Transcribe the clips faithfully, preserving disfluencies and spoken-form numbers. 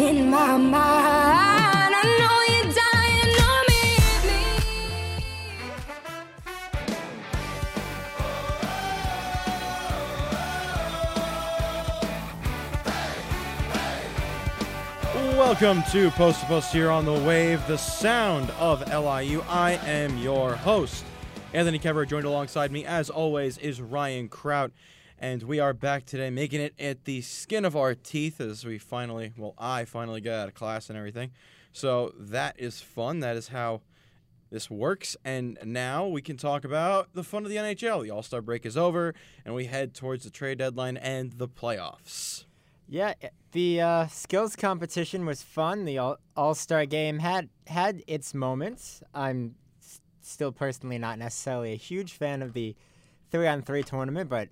in my mind. I know you're dying on me, me. Welcome to Post to Post here on the Wave, the sound of L I U. I am your host, Anthony Kevra. Joined alongside me, as always, is Ryan Kraut. And we are back today, making it at the skin of our teeth as we finally, well, I finally got out of class and everything. So that is fun. That is how this works. And now we can talk about the fun of the N H L. The All-Star break is over, and we head towards the trade deadline and the playoffs. Yeah, the uh, skills competition was fun. The All-Star game had, had its moments. I'm s- still personally not necessarily a huge fan of the three-on-three tournament, but...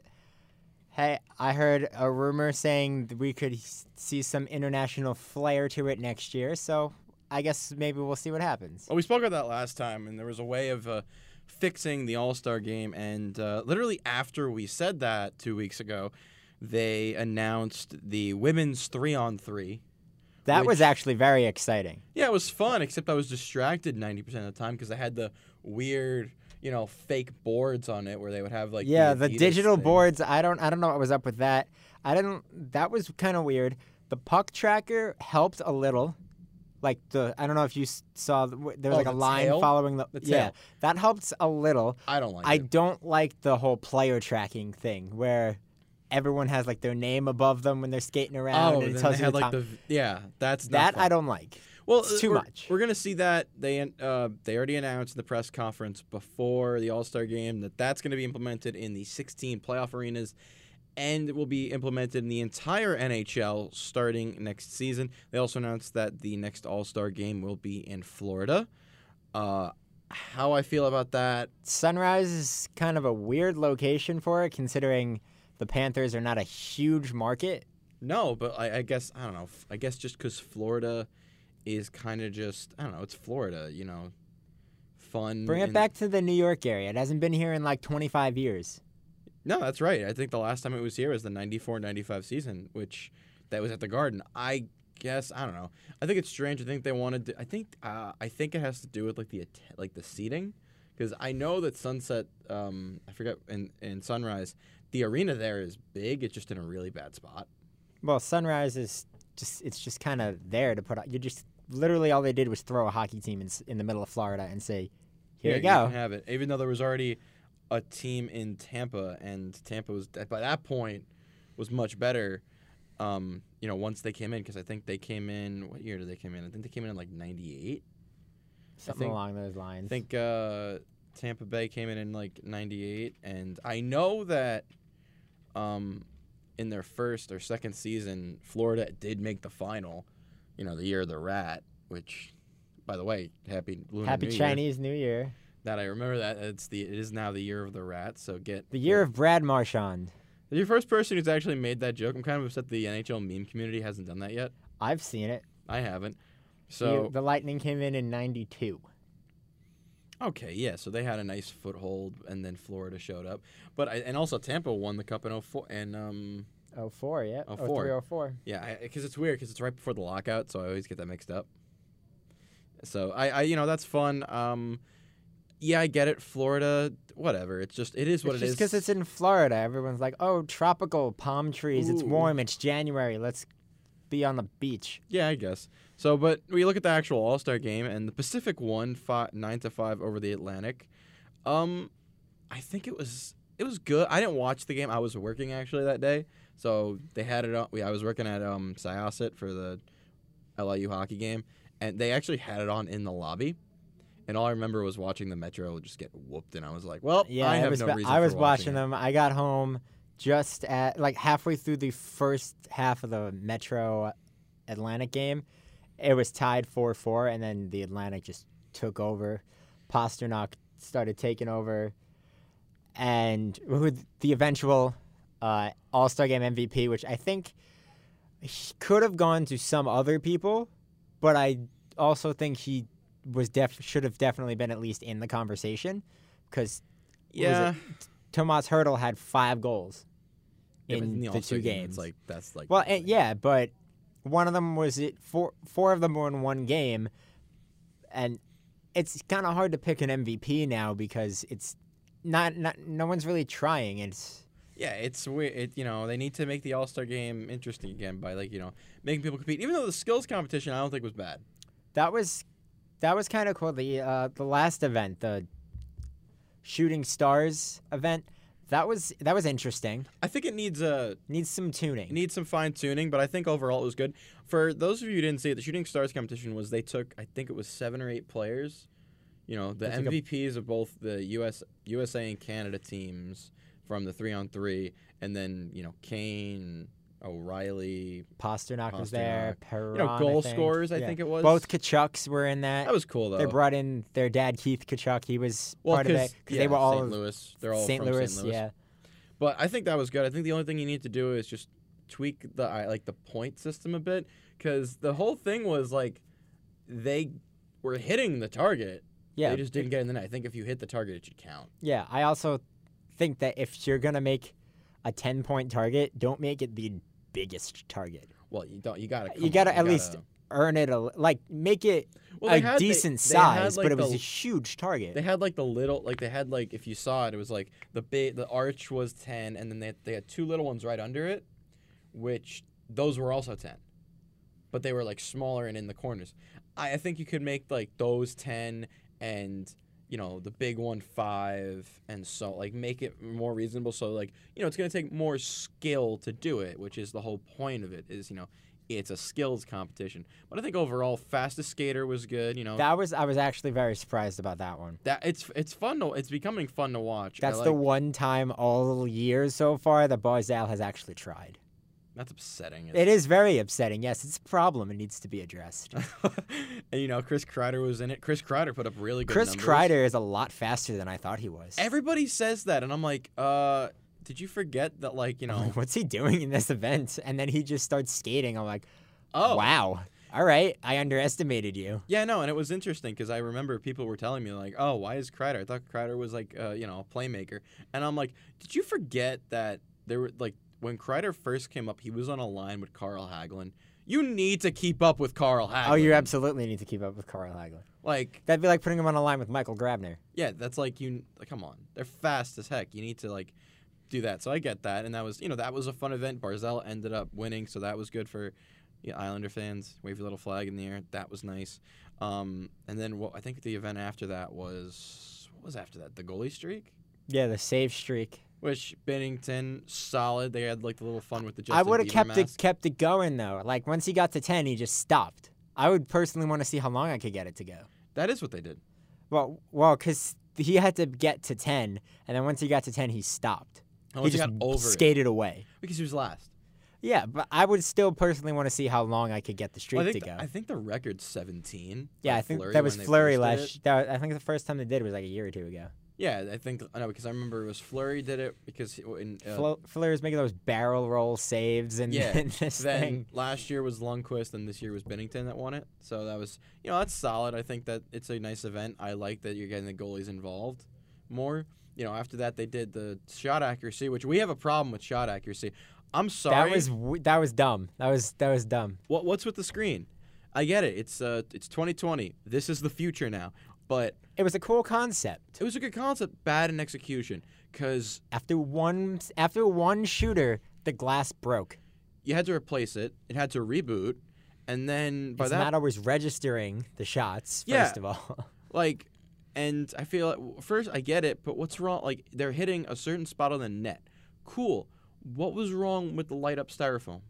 Hey, I heard a rumor saying that we could see some international flair to it next year, so I guess maybe we'll see what happens. Well, we spoke about that last time, and there was a way of uh, fixing the All-Star game, and uh, literally after we said that two weeks ago, they announced the women's three-on-three. That which, was actually very exciting. Yeah, it was fun, except I was distracted ninety percent of the time because I had the weird... you know, fake boards on it where they would have like yeah, the, the digital thing. boards. I don't, I don't know what was up with that. I didn't. That was kind of weird. The puck tracker helped a little, like the. I don't know if you saw there was oh, like a line tail? following the. the tail. Yeah, that helps a little. I don't like. I it. don't like the whole player tracking thing where everyone has like their name above them when they're skating around. Oh, and it tells you the like the, yeah, that's that fun. I don't like. Well, it's too we're, much. We're gonna see that they uh, they already announced in the press conference before the All-Star game that that's gonna be implemented in the sixteen playoff arenas, and it will be implemented in the entire N H L starting next season. They also announced that the next All-Star game will be in Florida. Uh, how I feel about that? Sunrise is kind of a weird location for it, considering the Panthers are not a huge market. No, but I, I guess I don't know. I guess just because Florida. Is kind of just, I don't know, it's Florida, you know, fun. Bring it back to the New York area. It hasn't been here in like twenty-five years. No, that's right. I think the last time it was here was the ninety-four ninety-five season, which that was at the Garden. I guess, I don't know. I think it's strange. I think they wanted to, I think uh, I think it has to do with like the like the seating, because I know that Sunset, um, I forget, and, and Sunrise, the arena there is big. It's just in a really bad spot. Well, Sunrise is just, it's just kind of there to put out. You're just, literally, all they did was throw a hockey team in, in the middle of Florida and say, "Here yeah, you go." You can have it, even though there was already a team in Tampa, and Tampa was by that point was much better. Um, you know, once they came in, because I think they came in. What year did they come in? I think they came in in like ninety-eight. Something think, along those lines. I think uh, Tampa Bay came in in like ninety-eight, and I know that. Um, in their first or second season, Florida did make the final. You know, the year of the rat, which, by the way, happy Lunar happy New Chinese Year. New Year. That I remember that it's the it is now the year of the rat. So get the year yeah. of Brad Marchand. You're the first person who's actually made that joke. I'm kind of upset the N H L meme community hasn't done that yet. I've seen it. I haven't. So the, the Lightning came in in ninety-two. Okay, yeah. So they had a nice foothold, and then Florida showed up. But I, and also Tampa won the cup in oh four and um. Oh four, yeah. Oh four, oh four. Yeah, because it's weird because it's right before the lockout, so I always get that mixed up. So I, I you know, that's fun. Um, yeah, I get it. Florida, whatever. It's just it is what it's it just is. Just because it's in Florida, everyone's like, oh, tropical palm trees. Ooh. It's warm. It's January. Let's be on the beach. Yeah, I guess. So, but we look at the actual All-Star game, and the Pacific won five, nine to five over the Atlantic. Um, I think it was it was good. I didn't watch the game. I was working actually that day. So they had it on. We, I was working at um, Syosset for the L I U hockey game, and they actually had it on in the lobby. And all I remember was watching the Metro just get whooped, and I was like, "Well, yeah, I have was, no reason." I was for watching, watching them. I got home just at like halfway through the first half of the Metro Atlantic game. It was tied four four, and then the Atlantic just took over. Pasternak started taking over, and with the eventual. Uh, All-Star Game M V P, which I think he could have gone to some other people, but I also think he was def- should have definitely been at least in the conversation because yeah. Tomas Hertl had five goals yeah, in, in the, the two games. Game, it's like, that's like well, and, yeah, but one of them was it four four of them were in one game, and it's kind of hard to pick an M V P now because it's not not no one's really trying. It's yeah, it's weird. It, you know, they need to make the All-Star game interesting again by like you know making people compete. Even though the skills competition, I don't think was bad. That was that was kind of cool. The uh, the last event, the Shooting Stars event. That was that was interesting. I think it needs a needs some tuning. Needs some fine tuning, but I think overall it was good. For those of you who didn't see it, the Shooting Stars competition was they took I think it was seven or eight players. You know, the M V Ps a, of both the U S U S A and Canada teams from the three on three, and then you know Kane, O'Reilly, Pasternak, Pasternak was there. Perron, you know, goal I think. scorers. I yeah. think it was. Both Kachucks were in that. That was cool though. They brought in their dad Keith Kachuk. He was well, part of that because yeah, they were all Saint Louis. They're all Saint from Louis, Saint Louis. Yeah. But I think that was good. I think the only thing you need to do is just tweak the like the point system a bit because the whole thing was like they were hitting the target. Yeah. They just didn't get in the net. I think if you hit the target, it should count. Yeah. I also think that if you're gonna make a ten-point target, don't make it the biggest target. Well, you don't. You gotta. You gotta on, at you least gotta... earn it. A, like make it well, a had, decent they, size, they like but it the, was a huge target. They had like the little, like they had like if you saw it, it was like the big, the arch was ten, and then they they had two little ones right under it, which those were also ten, but they were like smaller and in the corners. I, I think you could make like those ten and. You know, the big one, five, and so, like, make it more reasonable. So, like, you know, it's going to take more skill to do it, which is the whole point of it is, you know, it's a skills competition. But I think overall, Fastest Skater was good, you know. That was, I was actually very surprised about that one. That It's it's fun to, it's becoming fun to watch. That's like, the one time all year so far that Barzal has actually tried. That's upsetting. It is very upsetting. Yes, it's a problem. It needs to be addressed. And, you know, Chris Kreider was in it. Chris Kreider put up really good Chris numbers. Chris Kreider is a lot faster than I thought he was. Everybody says that, and I'm like, uh, did you forget that, like, you know. Like, what's he doing in this event? And then he just starts skating. I'm like, oh, wow. All right, I underestimated you. Yeah, no, and it was interesting because I remember people were telling me, like, oh, why is Kreider? I thought Kreider was, like, uh, you know, a playmaker. And I'm like, did you forget that there were, like, when Kreider first came up, he was on a line with Carl Hagelin. You need to keep up with Carl Hagelin. Oh, you absolutely need to keep up with Carl Hagelin. Like that'd be like putting him on a line with Michael Grabner. Yeah, that's like you. Like, come on, they're fast as heck. You need to like do that. So I get that, and that was you know that was a fun event. Barzal ended up winning, so that was good for you know, Islander fans. Wave your little flag in the air. That was nice. Um, and then well, I think the event after that was what was after that the goalie streak. Yeah, the save streak. Which Bennington solid. They had like the little fun with the Justin Bieber mask. I would have kept it kept it going though. Like once he got to ten, he just stopped. I would personally want to see how long I could get it to go. That is what they did. Well, well, because he had to get to ten, and then once he got to ten, he stopped. He just skated away because he was last. Yeah, but I would still personally want to see how long I could get the streak well, to go. The, I think the record's seventeen. Yeah, I think Fleury, that was Fleury last. That, I think the first time they did was like a year or two ago. Yeah, I think I know because I remember it was Fleury did it because in, uh, Fleury was making those barrel roll saves and yeah. this then thing. Last year was Lundqvist and this year was Bennington that won it. So that was you know that's solid. I think that it's a nice event. I like that you're getting the goalies involved more. You know after that they did the shot accuracy, which we have a problem with shot accuracy. I'm sorry. That was that was dumb. That was that was dumb. What what's with the screen? I get it. It's uh it's twenty twenty. This is the future now. But it was a cool concept. It was a good concept, bad in execution. Because after one, after one shooter, the glass broke. You had to replace it. It had to reboot, and then by it's that, not always registering the shots. Yeah, first of all, like, and I feel like, first I get it, but what's wrong? Like they're hitting a certain spot on the net. Cool. What was wrong with the light up styrofoam?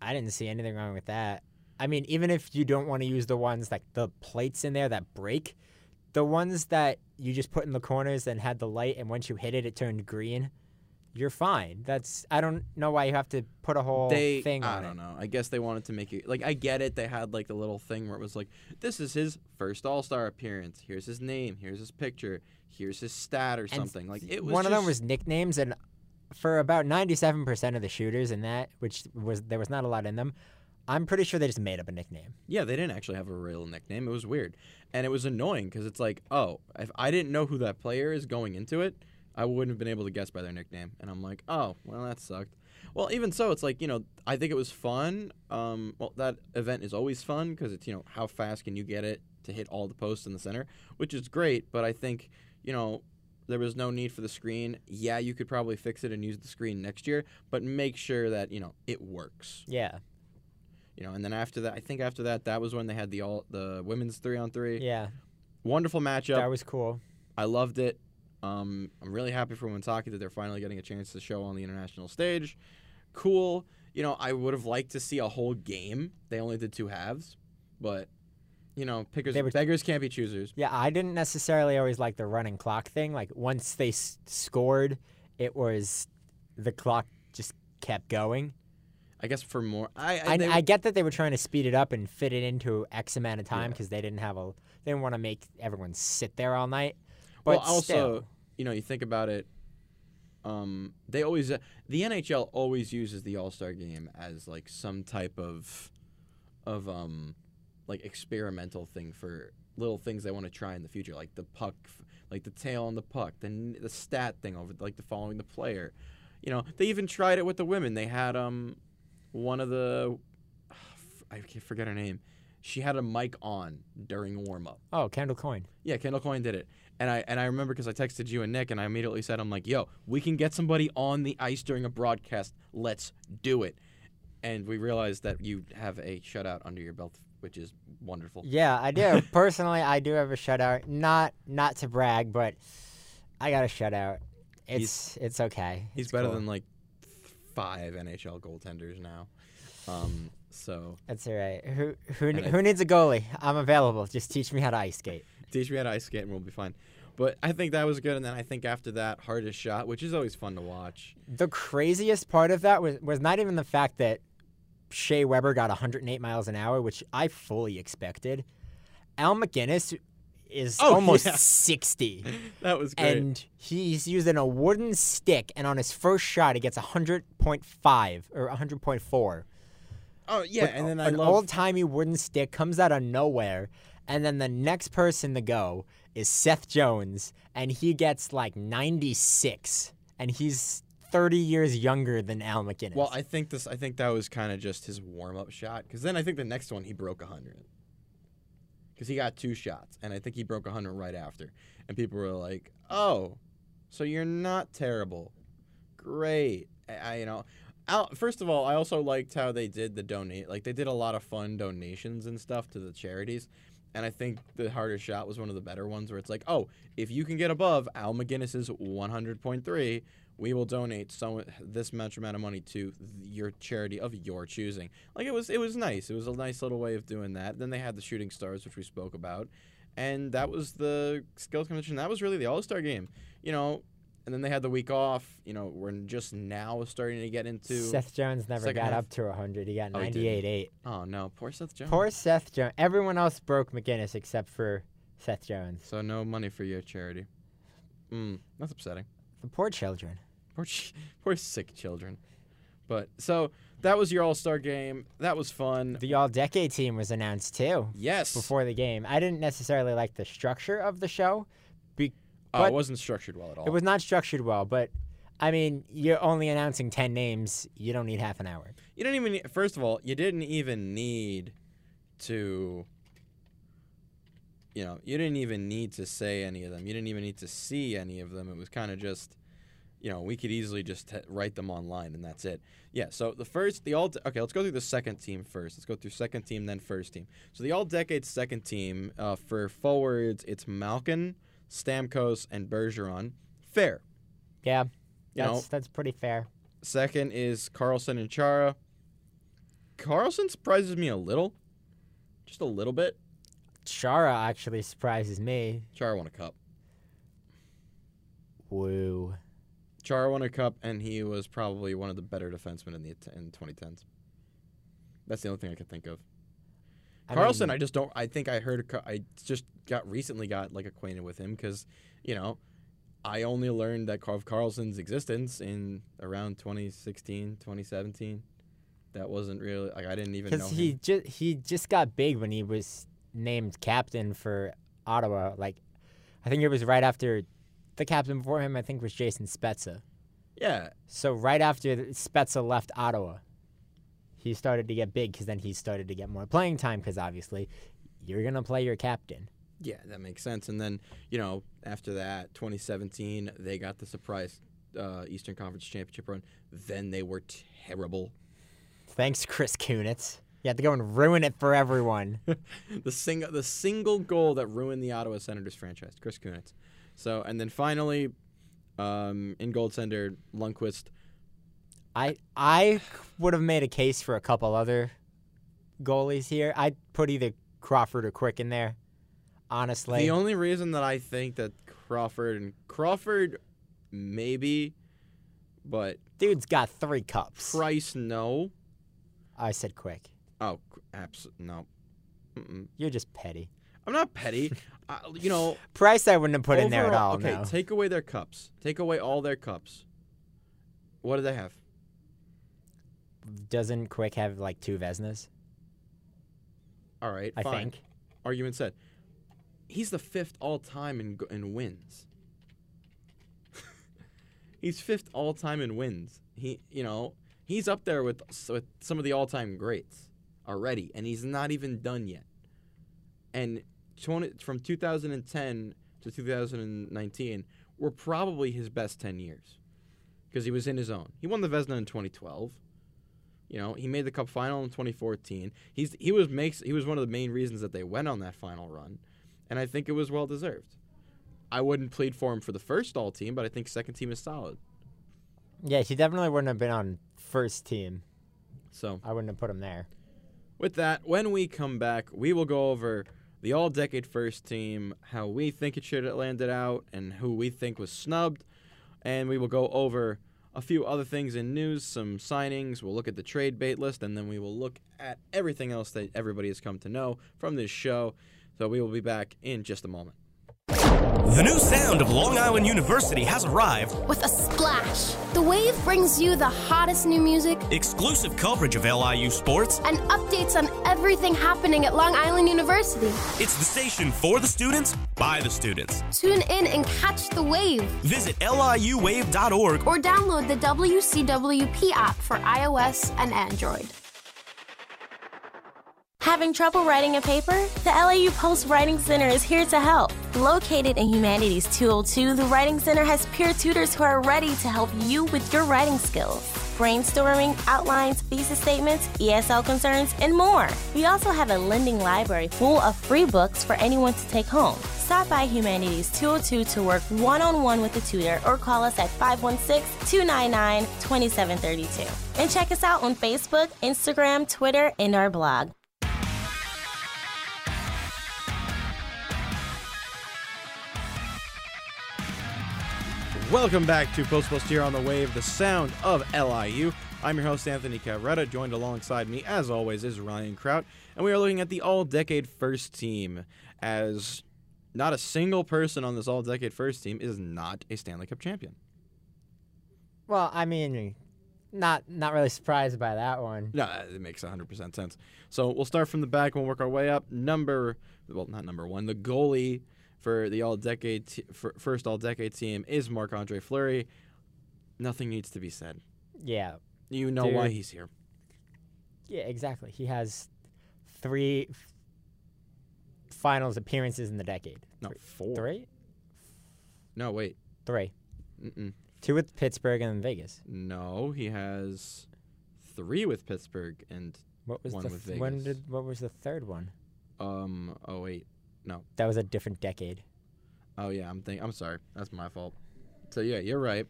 I didn't see anything wrong with that. I mean, even if you don't want to use the ones, like the plates in there that break, the ones that you just put in the corners and had the light, and once you hit it, it turned green, you're fine. That's I don't know why you have to put a whole they, thing on it. I don't know. I guess they wanted to make it, like, I get it. They had, like, the little thing where it was like, this is his first All-Star appearance. Here's his name. Here's his picture. Here's his stat or and something. Like it was One just... of them was nicknames, and for about ninety-seven percent of the shooters in that, which was there was not a lot in them, I'm pretty sure they just made up a nickname. Yeah, they didn't actually have a real nickname. It was weird. And it was annoying because it's like, oh, if I didn't know who that player is going into it, I wouldn't have been able to guess by their nickname. And I'm like, oh, well, that sucked. Well, even so, it's like, you know, I think it was fun. Um, well, that event is always fun because it's, you know, how fast can you get it to hit all the posts in the center, which is great. But I think, you know, there was no need for the screen. Yeah, you could probably fix it and use the screen next year, but make sure that, you know, it works. Yeah. You know, and then after that, I think after that, that was when they had the all the women's three-on-three. Yeah. Wonderful matchup. That was cool. I loved it. Um, I'm really happy for women's hockey that they're finally getting a chance to show on the international stage. Cool. You know, I would have liked to see a whole game. They only did two halves, but, you know, pickers, were, beggars can't be choosers. Yeah, I didn't necessarily always like the running clock thing. Like, once they s scored, it was the clock just kept going. I guess for more, I I, I, I get that they were trying to speed it up and fit it into X amount of time because yeah. they didn't have a they didn't want to make everyone sit there all night. But well, also, still. you know, you think about it, um, they always uh, the N H L always uses the All-Star Game as like some type of of um like experimental thing for little things they want to try in the future, like the puck, like the tail on the puck, the the stat thing over like the following the player. You know, they even tried it with the women. They had um. One of the, I can't forget her name. She had a mic on during warm up. Oh, Kendall Coyne. Yeah, Kendall Coyne did it, and I and I remember because I texted you and Nick, and I immediately said, "I'm like, yo, we can get somebody on the ice during a broadcast. Let's do it." And we realized that you have a shutout under your belt, which is wonderful. Yeah, I do. Personally, I do have a shutout. Not not to brag, but I got a shutout. It's he's, it's okay. He's it's better cool. than like. Five N H L goaltenders now, um, so that's all right. Who who I, who needs a goalie? I'm available. Just teach me how to ice skate. Teach me how to ice skate, and we'll be fine. But I think that was good, and then I think after that, hardest shot, which is always fun to watch. The craziest part of that was was not even the fact that Shea Weber got one hundred eight miles an hour, which I fully expected. Al McInnes is oh, almost yeah. sixty. That was great. And he's using a wooden stick, and on his first shot, he gets one hundred point five or one hundred point four. Oh, yeah. With and then I An love... old-timey wooden stick comes out of nowhere, and then the next person to go is Seth Jones, and he gets like ninety-six, and he's thirty years younger than Al McInnes. Well, I think, this, I think that was kind of just his warm-up shot, because then I think the next one, he broke one hundred. Because he got two shots, and I think he broke one hundred right after. And people were like, oh, so you're not terrible. Great. I, I you know, I'll, first of all, I also liked how they did the donate. Like, they did a lot of fun donations and stuff to the charities. And I think the harder shot was one of the better ones where it's like, oh, if you can get above Al McGuinness's one hundred point three, we will donate so this much amount of money to your charity of your choosing. Like, it was it was nice. It was a nice little way of doing that. Then they had the shooting stars, which we spoke about. And that was the skills competition. That was really the All-Star Game, you know. And then they had the week off. You know, we're just now starting to get into... Seth Jones never got half. up to one hundred. He got ninety-eight point eight. Oh, oh, no. Poor Seth Jones. Poor Seth Jones. Everyone else broke McInnes except for Seth Jones. So no money for your charity. Mm, that's upsetting. The poor children. Poor, ch poor sick children. But so that was your All-Star Game. That was fun. The All-Decade team was announced, too. Yes. Before the game. I didn't necessarily like the structure of the show. Be Oh, it wasn't structured well at all. It was not structured well, but, I mean, you're only announcing ten names. You don't need half an hour. You don't even need, first of all, you didn't even need to, you know, you didn't even need to say any of them. You didn't even need to see any of them. It was kind of just, you know, we could easily just t write them online, and that's it. Yeah, so the first, the all, okay, let's go through the second team first. Let's go through second team, then first team. So the all-decade second team, uh, for forwards, it's Malkin, Stamkos, and Bergeron. Fair. Yeah. You that's, know, that's pretty fair. Second is Carlson and Chara. Carlson surprises me a little. Just a little bit. Chara actually surprises me. Chara won a cup. Woo. Chara won a cup, and he was probably one of the better defensemen in the in twenty tens. That's the only thing I could think of. Carlson, I, mean, I just don't. I think I heard. I just got recently got like acquainted with him because, you know, I only learned that of Carlson's existence in around twenty sixteen, twenty seventeen. That wasn't really like I didn't even know. Because he just he just got big when he was named captain for Ottawa. Like, I think it was right after the captain before him. I think was Jason Spezza. Yeah. So right after Spezza left Ottawa, he started to get big because then he started to get more playing time because obviously you're going to play your captain. Yeah, that makes sense. And then, you know, after that, twenty seventeen, they got the surprise uh, Eastern Conference Championship run. Then they were terrible. Thanks, Chris Kunitz. You had to go and ruin it for everyone. the, sing- the single goal that ruined the Ottawa Senators franchise, Chris Kunitz. So, and then finally, um, in goal sender, Lundqvist. I I would have made a case for a couple other goalies here. I'd put either Crawford or Quick in there. Honestly, the only reason that I think that Crawford and Crawford, maybe, but dude's got three cups. Price, no. I said Quick. Oh, abs- no. Mm-mm. You're just petty. I'm not petty. uh, you know, Price I wouldn't have put overall, in there at all. Okay, no. Take away their cups. Take away all their cups. What do they have? Doesn't Quick have like two Vezinas? All right, I fine. think. Argument said. He's the fifth all-time in, in wins. He's fifth all-time in wins. He, you know, he's up there with, with some of the all-time greats already, and he's not even done yet. And from two thousand ten to two thousand nineteen were probably his best ten years because he was in his own. He won the Vezina in twenty twelve. You know, he made the Cup final in twenty fourteen. He's he was makes he was one of the main reasons that they went on that final run. And I think it was well-deserved. I wouldn't plead for him for the first all-team, but I think second team is solid. Yeah, he definitely wouldn't have been on first team. So I wouldn't have put him there. With that, when we come back, we will go over the all-decade first team, how we think it should have landed out, and who we think was snubbed. And we will go over a few other things in news, some signings. We'll look at the trade bait list, and then we will look at everything else that everybody has come to know from this show. So we will be back in just a moment. The new sound of Long Island University has arrived with a splash. The Wave brings you the hottest new music, exclusive coverage of L I U sports, and updates on everything happening at Long Island University. It's the station for the students, by the students. Tune in and catch The Wave. Visit L I U wave dot org or download the W C W P app for iOS and Android. Having trouble writing a paper? The L A U Post Writing Center is here to help. Located in Humanities two oh two, the Writing Center has peer tutors who are ready to help you with your writing skills. Brainstorming, outlines, thesis statements, E S L concerns, and more. We also have a lending library full of free books for anyone to take home. Stop by Humanities two oh two to work one-on-one with a tutor or call us at five one six, two nine nine, two seven three two. And check us out on Facebook, Instagram, Twitter, and our blog. Welcome back to Post Plus here on the Wave, the sound of L I U. I'm your host, Anthony Cavretta. Joined alongside me, as always, is Ryan Kraut. And we are looking at the all-decade first team, as not a single person on this all-decade first team is not a Stanley Cup champion. Well, I mean, not not really surprised by that one. No, it makes one hundred percent sense. So we'll start from the back and we'll work our way up. Number, well, not number one, the goalie for the all-decade t- for first all-decade team is Marc-Andre Fleury. Nothing needs to be said. Yeah. You know dude. why he's here. Yeah, exactly. He has three f- finals appearances in the decade. No, three. four. Three? No, wait. Three. Mm-mm. Two with Pittsburgh and Vegas. No, he has three with Pittsburgh and what was one the th- with Vegas. When did, what was the third one? Um. Oh, wait. No. That was a different decade. Oh, yeah. I'm think- I'm sorry. That's my fault. So, yeah, you're right.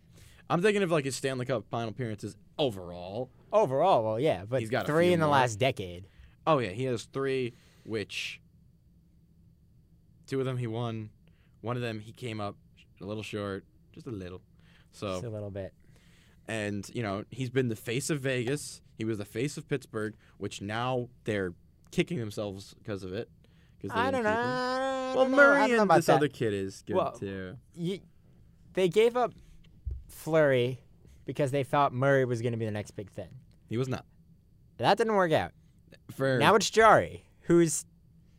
I'm thinking of, like, his Stanley Cup final appearances overall. Overall, well, yeah. But he's got three in the more. last decade. Oh, yeah. He has three, which two of them he won. One of them he came up a little short. Just a little. So Just a little bit. And, you know, he's been the face of Vegas. He was the face of Pittsburgh, which now they're kicking themselves because of it. I don't know. I don't well, know. Murray don't know and this that. other kid is good, well, too. You, they gave up Fleury because they thought Murray was going to be the next big thing. He was not. That didn't work out. For now it's Chara, who's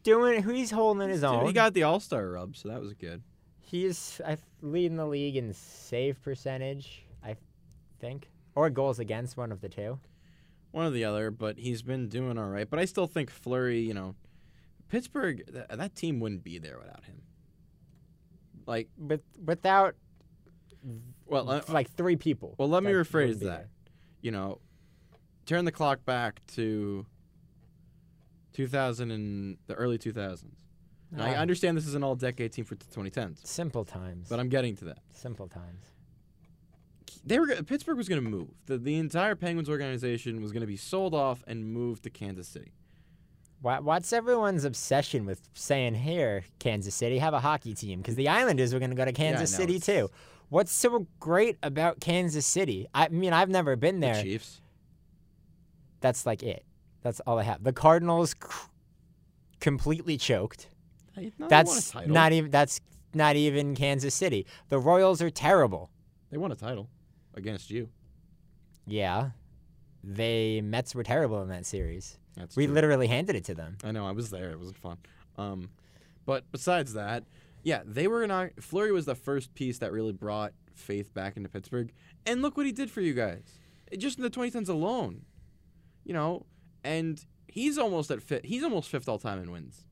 doing, who's holding his own. He got the All-Star rub, so that was good. He is I, leading the league in save percentage. I think. Or goals against, one of the two. One or the other, but he's been doing all right. But I still think Fleury, you know, Pittsburgh, th- that team wouldn't be there without him. Like, but without, well, uh, like three people. Well, let me rephrase that. There. You know, turn the clock back to two thousand and the early two thousands. Um, I understand this is an all-decade team for the twenty tens. Simple times. But I'm getting to that. Simple times. They were Pittsburgh was going to move. The, the entire Penguins organization was going to be sold off and moved to Kansas City. Why, what's everyone's obsession with saying, here, Kansas City, have a hockey team? Because the Islanders were going to go to Kansas yeah, City, it's... too. What's so great about Kansas City? I mean, I've never been there. The Chiefs. That's like it. That's all I have. The Cardinals c- completely choked. No, that's not even that's not even Kansas City. The Royals are terrible. They won a title against you. Yeah. The Mets were terrible in that series. That's we true. Literally handed it to them. I know. I was there. It was fun. Um, but besides that, yeah, they were not. Fleury was the first piece that really brought faith back into Pittsburgh. And look what he did for you guys. It, just in the twenty tens alone. You know, and he's almost at fifth. He's almost fifth all-time in wins.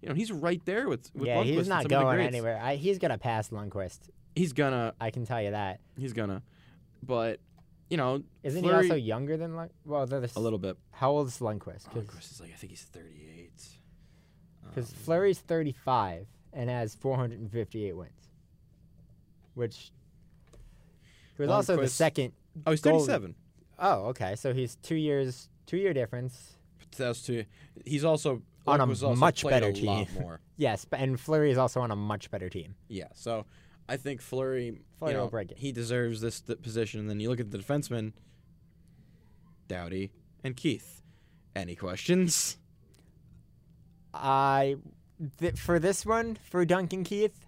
You know, he's right there with, with yeah, Lundqvist. Yeah, he's not going anywhere. I, he's going to pass Lundqvist. He's going to. I can tell you that. He's going to. But, you know. Isn't Fleury, he also younger than Lundqvist? Well, a little bit. How old is Lundqvist? Lundqvist is like, I think he's thirty-eight. Because um, Fleury's thirty-five and has four hundred fifty-eight wins. Which he was Lundqvist, also the second. Oh, he's thirty-seven. Goalie. Oh, okay. So he's two years, two-year difference. But that's two. He's also. On Luke a also much better a team. Lot more. Yes, and Fleury is also on a much better team. Yeah, so I think Fleury, Fleury you know, will break it. He deserves this th- position. And then you look at the defensemen, Doughty and Keith. Any questions? I th- for this one for Duncan Keith.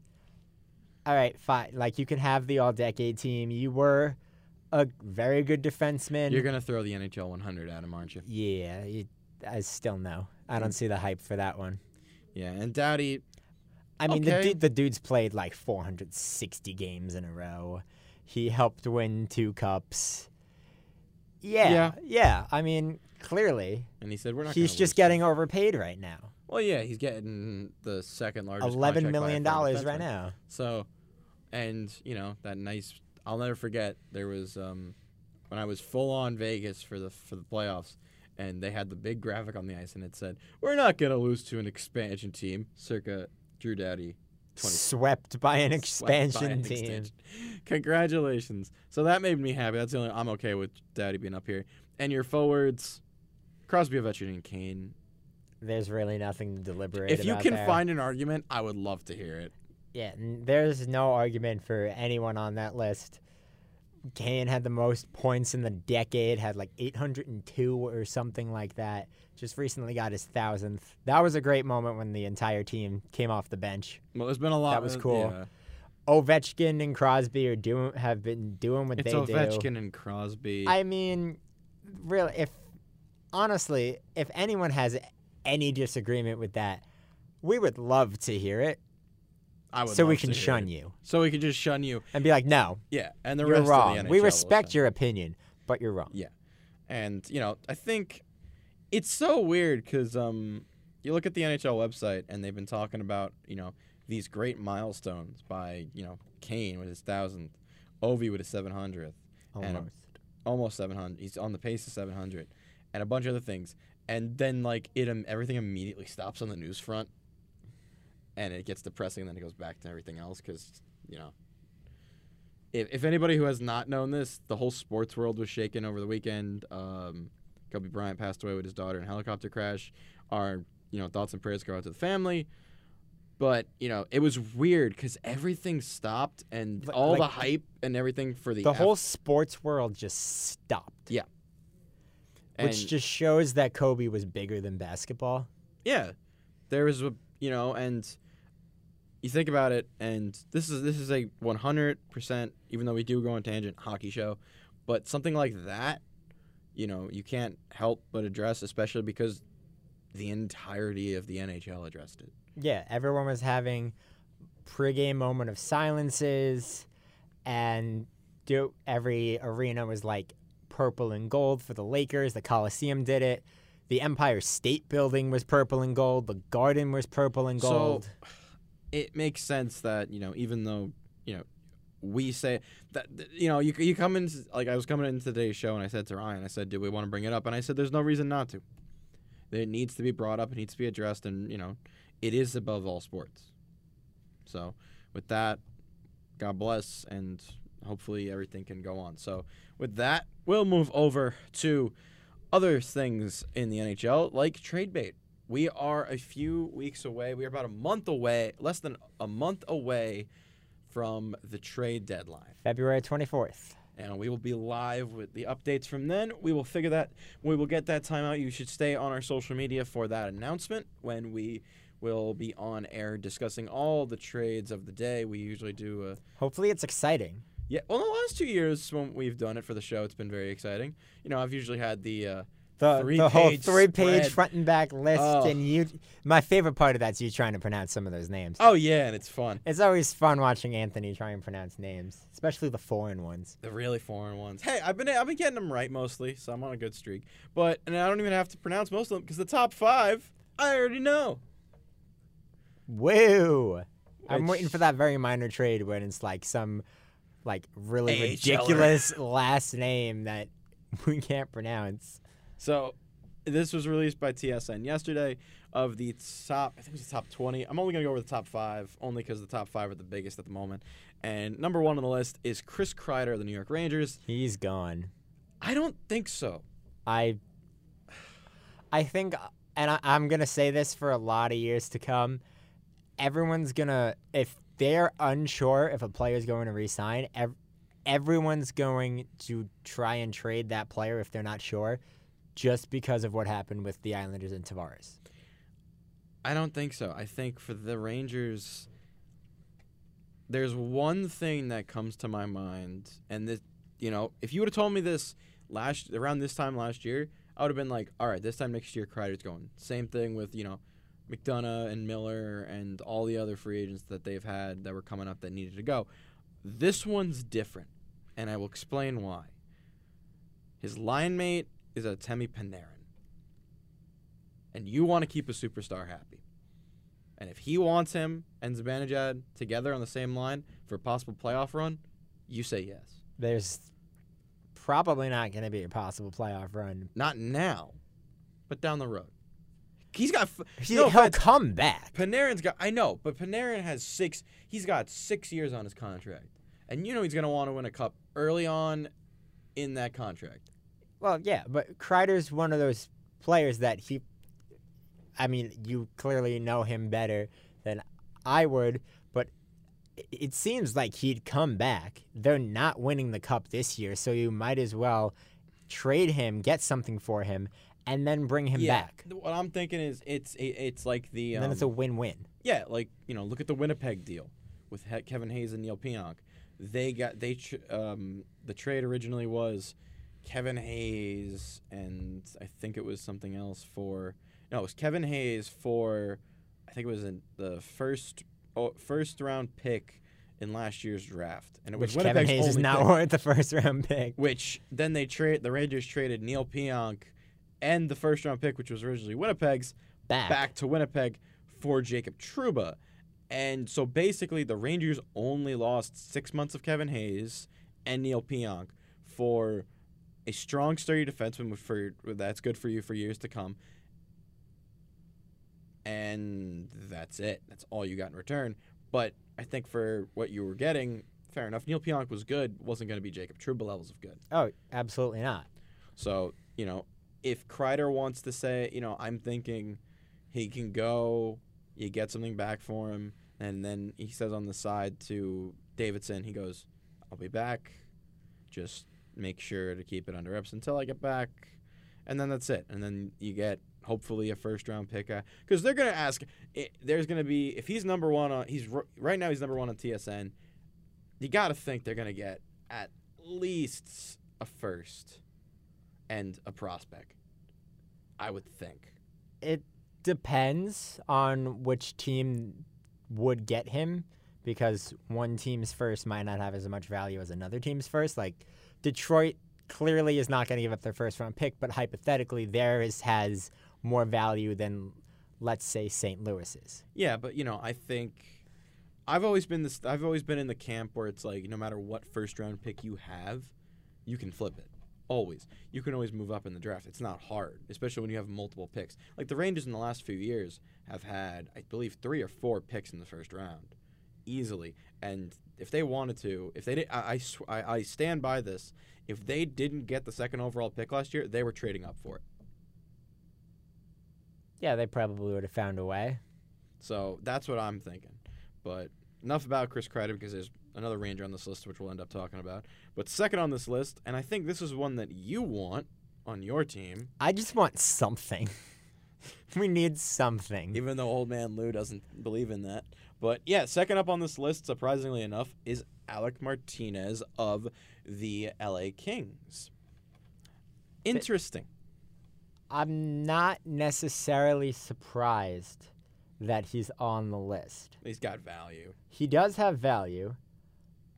All right, fine. Like you can have the all-decade team. You were a very good defenseman. You're gonna throw the N H L one hundred at him, aren't you? Yeah, you, I still know. I don't see the hype for that one. Yeah, and Doughty. I mean, okay. the, du- the dude's played like four hundred sixty games in a row. He helped win two cups. Yeah, yeah. yeah. I mean, clearly. And he said we're not. He's just getting overpaid right now. Well, yeah, he's getting the second largest. Eleven million dollars right now. So, and you know that nice. I'll never forget. There was um, when I was full on Vegas for the for the playoffs. And they had the big graphic on the ice, and it said, "We're not going to lose to an expansion team, circa Drew Doughty." Swept by an expansion by an team. Extension. Congratulations. So that made me happy. That's the only I'm okay with Doughty being up here. And your forwards, Crosby, Ovechkin, and Kane. There's really nothing to deliberate about. If you can there. find an argument, I would love to hear it. Yeah, there's no argument for anyone on that list. Kane had the most points in the decade, had like eight hundred two or something like that. Just recently got his one thousandth. That was a great moment when the entire team came off the bench. Well, there's been a lot. That was cool. Yeah. Ovechkin and Crosby are doing have been doing what it's they Ovechkin do. It's Ovechkin and Crosby. I mean, really, if honestly, if anyone has any disagreement with that, we would love to hear it. I would so we can shun it. you. So we can just shun you. And be like, no. Yeah, and the you're rest wrong. Of the N H L. We respect your opinion, but you're wrong. Yeah. And, you know, I think it's so weird because um, you look at the N H L website and they've been talking about, you know, these great milestones by, you know, Kane with his one thousandth, Ovi with his seven hundredth. Almost. And almost seven hundred. He's on the pace of seven hundred. And a bunch of other things. And then, like, it um, everything immediately stops on the news front. And it gets depressing, and then it goes back to everything else because, you know, if if anybody who has not known this, the whole sports world was shaken over the weekend. Um, Kobe Bryant passed away with his daughter in a helicopter crash. Our, you know, thoughts and prayers go out to the family. But, you know, it was weird because everything stopped, and L- all like the hype and everything for the The F- whole sports world just stopped. Yeah. And which just shows that Kobe was bigger than basketball. Yeah. There was a, you know, and... You think about it, and this is this is a one hundred percent, even though we do go on tangent, hockey show, but something like that, you know, you can't help but address, especially because the entirety of the N H L addressed it. Yeah, everyone was having pregame moment of silences, and do every arena was like purple and gold for the Lakers. The Coliseum did it. The Empire State Building was purple and gold. The Garden was purple and gold. So it makes sense that, you know, even though, you know, we say that, you know, you you come in, like I was coming into today's show and I said to Ryan, I said, do we want to bring it up? And I said, there's no reason not to. It needs to be brought up. It needs to be addressed. And, you know, it is above all sports. So with that, God bless, and hopefully everything can go on. So with that, we'll move over to other things in the N H L, like trade bait. We are a few weeks away. We are about a month away, less than a month away from the trade deadline. February twenty-fourth. And we will be live with the updates from then. We will figure that. We will get that time out. You should stay on our social media for that announcement when we will be on air discussing all the trades of the day. We usually do a... Hopefully it's exciting. Yeah. Well, the last two years when we've done it for the show, it's been very exciting. You know, I've usually had the... Uh, The, three the whole three-page front and back list, oh. and you. My favorite part of that's you trying to pronounce some of those names. Oh yeah, and it's fun. It's always fun watching Anthony try and pronounce names, especially the foreign ones. The really foreign ones. Hey, I've been I've been getting them right mostly, so I'm on a good streak. But and I don't even have to pronounce most of them because the top five I already know. Woo! Which... I'm waiting for that very minor trade when it's like some, like really A H L ridiculous last name that we can't pronounce. So, this was released by T S N yesterday of the top, I think it was the top twenty. I'm only going to go over the top five, only because the top five are the biggest at the moment. And number one on the list is Chris Kreider of the New York Rangers. He's gone. I don't think so. I I think, and I, I'm going to say this for a lot of years to come, everyone's going to, if they're unsure if a player's going to re-sign, ev- everyone's going to try and trade that player if they're not sure. Just because of what happened with the Islanders and Tavares? I don't think so. I think for the Rangers, there's one thing that comes to my mind, and this, you know, if you would have told me this last around this time last year, I would have been like, all right, this time next year, Kreider's going. Same thing with, you know, McDonough and Miller and all the other free agents that they've had that were coming up that needed to go. This one's different, and I will explain why. His line mate is a Artemi Panarin. And you want to keep a superstar happy. And if he wants him and Zibanejad together on the same line for a possible playoff run, you say yes. There's probably not going to be a possible playoff run. Not now, but down the road. He's got... He, no, he'll come back. Panarin's got... I know, but Panarin has six... He's got six years on his contract. And you know he's going to want to win a cup early on in that contract. Well, yeah, but Kreider's one of those players that he, I mean, you clearly know him better than I would, but it seems like he'd come back. They're not winning the cup this year, so you might as well trade him, get something for him, and then bring him yeah, back. What I'm thinking is it's it's like the... Um, then it's a win-win. Yeah, like, you know, look at the Winnipeg deal with Kevin Hayes and Neil Pionk. They got, they, um, the trade originally was... Kevin Hayes and I think it was something else for no it was Kevin Hayes for I think it was in the first oh, first round pick in last year's draft, and it which was Winnipeg's Kevin Hayes only is not worth the first round pick, which then they trade the Rangers traded Neil Pionk and the first round pick, which was originally Winnipeg's, back. back to Winnipeg for Jacob Trouba. And so basically the Rangers only lost six months of Kevin Hayes and Neil Pionk for a strong, sturdy defenseman for that's good for you for years to come. And that's it. That's all you got in return. But I think for what you were getting, fair enough. Neil Pionk was good. Wasn't going to be Jacob Trouba levels of good. Oh, absolutely not. So, you know, if Kreider wants to say, you know, I'm thinking he can go, you get something back for him, and then he says on the side to Davidson, he goes, I'll be back. Just... make sure to keep it under wraps until I get back, and then that's it. And then you get hopefully a first round pick because they're gonna ask. It, there's gonna be if he's number one on he's right now he's number one on T S N. You gotta think they're gonna get at least a first and a prospect. I would think. It depends on which team would get him because one team's first might not have as much value as another team's first. Like, Detroit clearly is not going to give up their first-round pick, but hypothetically, theirs has more value than, let's say, Saint Louis's. Yeah, but, you know, I think I've always been this, I've always been in the camp where it's like, no matter what first-round pick you have, you can flip it. Always. You can always move up in the draft. It's not hard, especially when you have multiple picks. Like, the Rangers in the last few years have had, I believe, three or four picks in the first round. Easily. And if they wanted to, if they did, I, I, I stand by this. If they didn't get the second overall pick last year, they were trading up for it. Yeah, they probably would have found a way. So that's what I'm thinking. But enough about Chris Kreider, because there's another Ranger on this list, which we'll end up talking about. But second on this list, and I think this is one that you want on your team. I just want something. We need something. Even though old man Lou doesn't believe in that. But, yeah, second up on this list, surprisingly enough, is Alec Martinez of the L A Kings. Interesting. But I'm not necessarily surprised that he's on the list. He's got value. He does have value,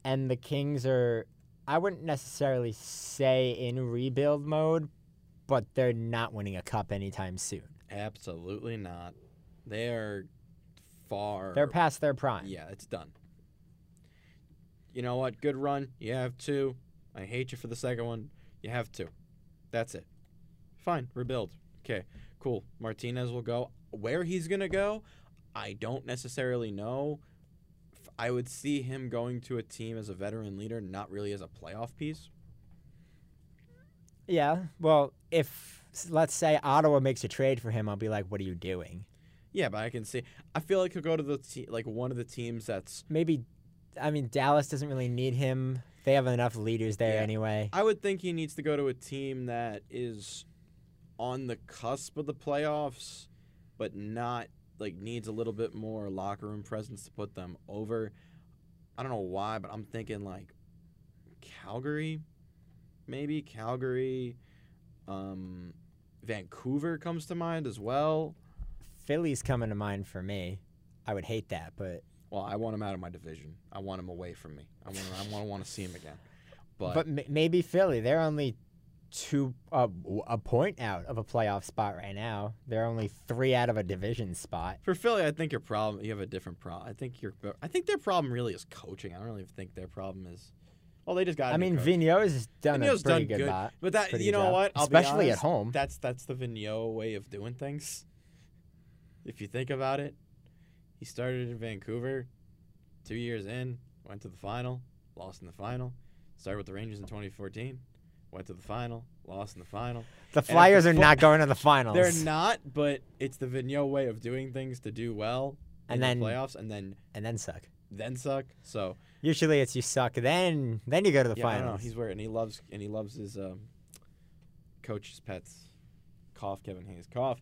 and the Kings are, I wouldn't necessarily say in rebuild mode, but they're not winning a cup anytime soon. Absolutely not. They are far. They're past their prime. Yeah, it's done. You know what? Good run. You have two. I hate you for the second one. You have two. That's it. Fine. Rebuild. Okay. Cool. Martinez will go. Where he's going to go, I don't necessarily know. I would see him going to a team as a veteran leader, not really as a playoff piece. Yeah. Well, if, let's say, Ottawa makes a trade for him, I'll be like, what are you doing? Yeah, but I can see. I feel like he'll go to the te- like one of the teams that's maybe. I mean, Dallas doesn't really need him. They have enough leaders there yeah. anyway. I would think he needs to go to a team that is on the cusp of the playoffs, but not like needs a little bit more locker room presence to put them over. I don't know why, but I'm thinking like Calgary, maybe Calgary, um, Vancouver comes to mind as well. Philly's coming to mind for me. I would hate that, but well, I want him out of my division. I want him away from me. I want him, I want to want to see him again. But but m- maybe Philly. They're only two uh, a point out of a playoff spot right now. They're only three out of a division spot. For Philly, I think your problem. You have a different problem. I think your. I think their problem really is coaching. I don't really think their problem is. Well, they just got. I mean, Vigneault's done Vigneault's a pretty done good, good. But that you know job. What? I'll Especially be honest, at home. That's that's the Vigneault way of doing things. If you think about it, he started in Vancouver, two years in, went to the final, lost in the final. Started with the Rangers in twenty fourteen, went to the final, lost in the final. The Flyers the are fo- not going to the finals. They're not, but it's the Vigneault way of doing things to do well and in then, the playoffs and then and then suck. Then suck. So usually it's you suck, then then you go to the yeah, finals. I know. He's weird, and he loves and he loves his um, coach's pets. Cough, Kevin Hayes. Cough.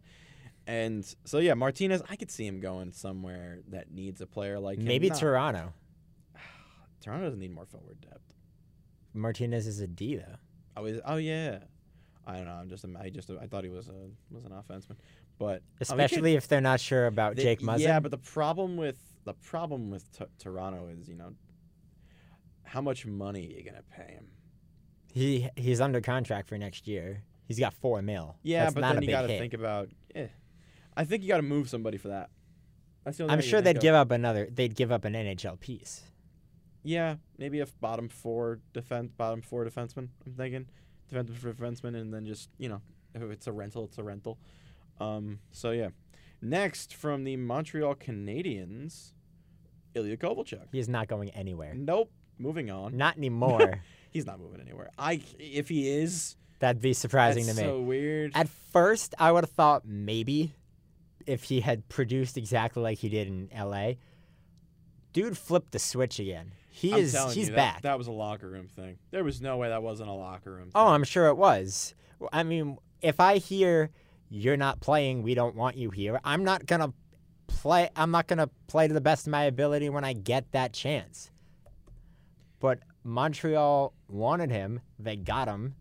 And so, yeah, Martinez, I could see him going somewhere that needs a player like him. Maybe Not, Toronto. Toronto doesn't need more forward depth. Martinez is a D, though. Oh, is, oh yeah. I don't know. I'm just. I just. I thought he was a was an offenseman, but especially I mean, if they're not sure about they, Jake Muzzin. Yeah, but the problem with the problem with t- Toronto is, you know, how much money are you gonna pay him? He he's under contract for next year. He's got four mil. Yeah, That's but not then a you got to think about. Eh. I think you got to move somebody for that. That's the only I'm sure they'd give up another. They'd give up an N H L piece. Yeah, maybe a bottom four defense, bottom four defenseman. I'm thinking defensive defenseman, and then just you know, if it's a rental, it's a rental. Um, so yeah, next from the Montreal Canadiens, Ilya Kovalchuk. He is not going anywhere. Nope. Moving on. Not anymore. He's not moving anywhere. I if he is. That'd be surprising That's to me. That's so weird. At first, I would have thought maybe if he had produced exactly like he did in L A, dude flipped the switch again. He I'm is. He's you, back. That, that was a locker room thing. There was no way that wasn't a locker room thing. Oh, I'm sure it was. I mean, if I hear you're not playing, we don't want you here, I'm not gonna play. I'm not gonna play to the best of my ability when I get that chance. But Montreal wanted him. They got him.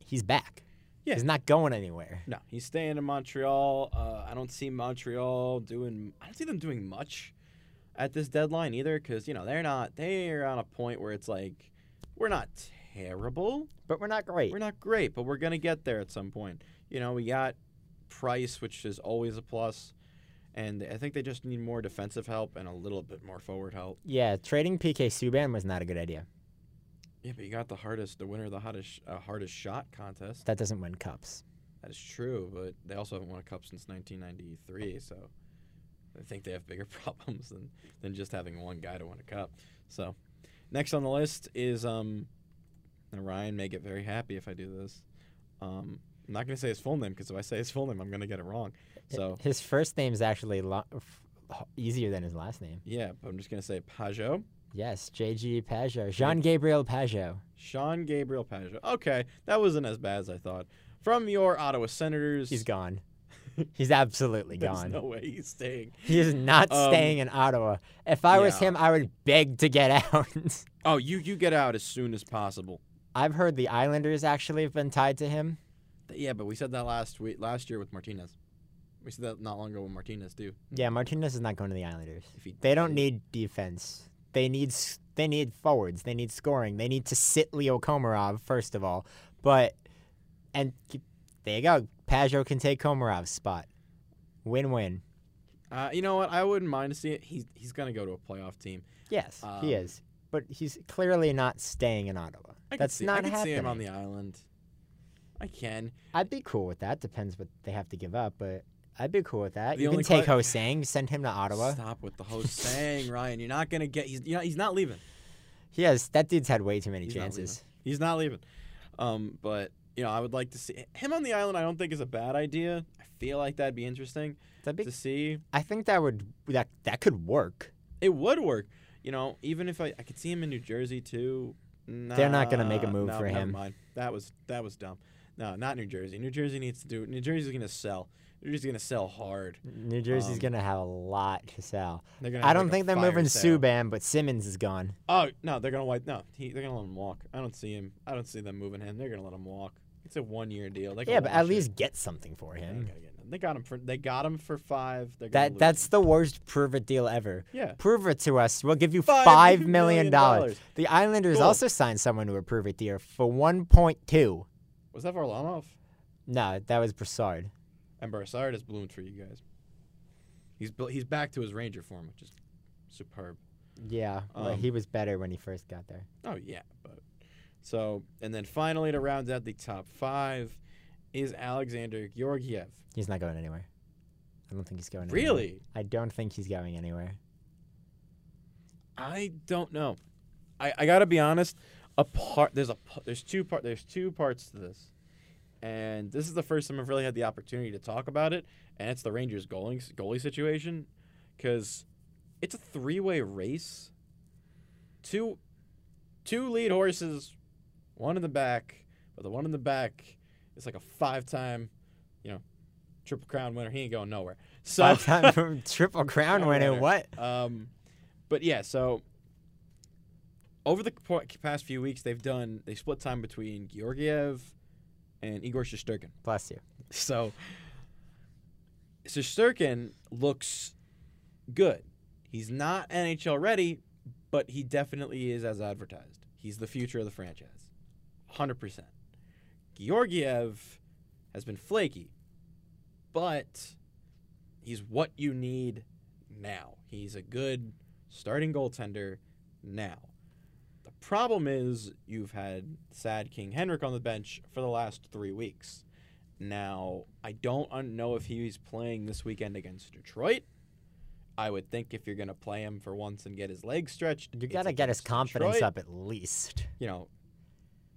He's back. Yeah. He's not going anywhere. No, he's staying in Montreal. Uh, I don't see Montreal doing – I don't see them doing much. at this deadline either, because, you know, they're not, they're on a point where it's like, we're not terrible, but we're not great. We're not great, but we're going to get there at some point. You know, we got Price, which is always a plus, and I think they just need more defensive help and a little bit more forward help. Yeah, trading P K Subban was not a good idea. Yeah, but you got the hardest, the winner of the hottest, uh, hardest shot contest. That doesn't win cups. That is true, but they also haven't won a cup since nineteen ninety-three, so I think they have bigger problems than, than just having one guy to win a cup. So next on the list is, um, and Ryan may get very happy if I do this. Um, I'm not going to say his full name, because if I say his full name, I'm going to get it wrong. So his first name is actually lo- easier than his last name. Yeah, but I'm just going to say Pageau. Yes, J G. Pageau. Jean-Gabriel Pageau. Jean-Gabriel Pageau. Okay, that wasn't as bad as I thought. From your Ottawa Senators. He's gone. He's absolutely There's gone. There's no way he's staying. He is not um, staying in Ottawa. If I yeah. was him, I would beg to get out. oh, you, you get out as soon as possible. I've heard the Islanders actually have been tied to him. Yeah, but we said that last week, last year with Martinez. We said that not long ago with Martinez, too. Yeah, Martinez is not going to the Islanders. If he, they don't need defense. They need they need forwards. They need scoring. They need to sit Leo Komarov, first of all. But... And there you go. Pageau can take Komarov's spot. Win-win. Uh, you know what? I wouldn't mind seeing it. He's, he's going to go to a playoff team. Yes, um, he is. But he's clearly not staying in Ottawa. I That's see, not I can happening. I see him on the island. I can. I'd be cool with that. Depends what they have to give up, but I'd be cool with that. The you can take cl- Hosang, send him to Ottawa. Stop with the Hosang, Ryan. You're not going to get – he's you know, he's not leaving. He has. That dude's had way too many he's chances. Not he's not leaving. Um, but – You know, I would like to see him on the island. I don't think is a bad idea. I feel like that'd be interesting that'd be, to see. I think that would that that could work. It would work. You know, even if I, I could see him in New Jersey too. Nah, They're not gonna make a move no, for never him. Mind. That was that was dumb. No, not New Jersey. New Jersey needs to do. New Jersey's gonna sell. New Jersey's gonna sell hard. New Jersey's um, gonna have a lot to sell. They're gonna I don't like think they're moving sale. Subban, but Simmons is gone. Oh no, they're gonna wipe. No, he, they're gonna let him walk. I don't see him. I don't see them moving him. They're gonna let him walk. It's a one-year deal. They yeah, but at least him. get something for him. They, get they got him for they got him for five. That that's him. the worst prove it deal ever. Yeah, prove it to us. We'll give you five, five million, million dollars. The Islanders cool. also signed someone to a prove it deal for one point two. Was that Varlamov? No, that was Broussard. And Broussard has bloomed for you guys. He's he's back to his Ranger form, which is superb. Yeah, um, well, he was better when he first got there. Oh yeah, but. So, and then finally to round out the top five is Alexander Georgiev. He's not going anywhere. I don't think he's going anywhere. Really? I don't think he's going anywhere. I don't know. I, I gotta be honest. A part there's a there's two part there's two parts to this, and this is the first time I've really had the opportunity to talk about it, and it's the Rangers goalie goalie situation, because it's a three-way race. Two, two lead horses. One in the back, but the one in the back is like a five-time, you know, Triple Crown winner. He ain't going nowhere. So, five-time Triple Crown winner, winner, what? Um, but, yeah, so over the past few weeks, they've done – they split time between Georgiev and Igor Shesterkin. Bless you. So Shesterkin looks good. He's not N H L ready, but he definitely is as advertised. He's the future of the franchise. one hundred percent. Georgiev has been flaky, but he's what you need now. He's a good starting goaltender now. The problem is you've had Sad King Henrik on the bench for the last three weeks. Now, I don't know if he's playing this weekend against Detroit. I would think if you're going to play him for once and get his legs stretched. You got to get his confidence Detroit. up at least. You know,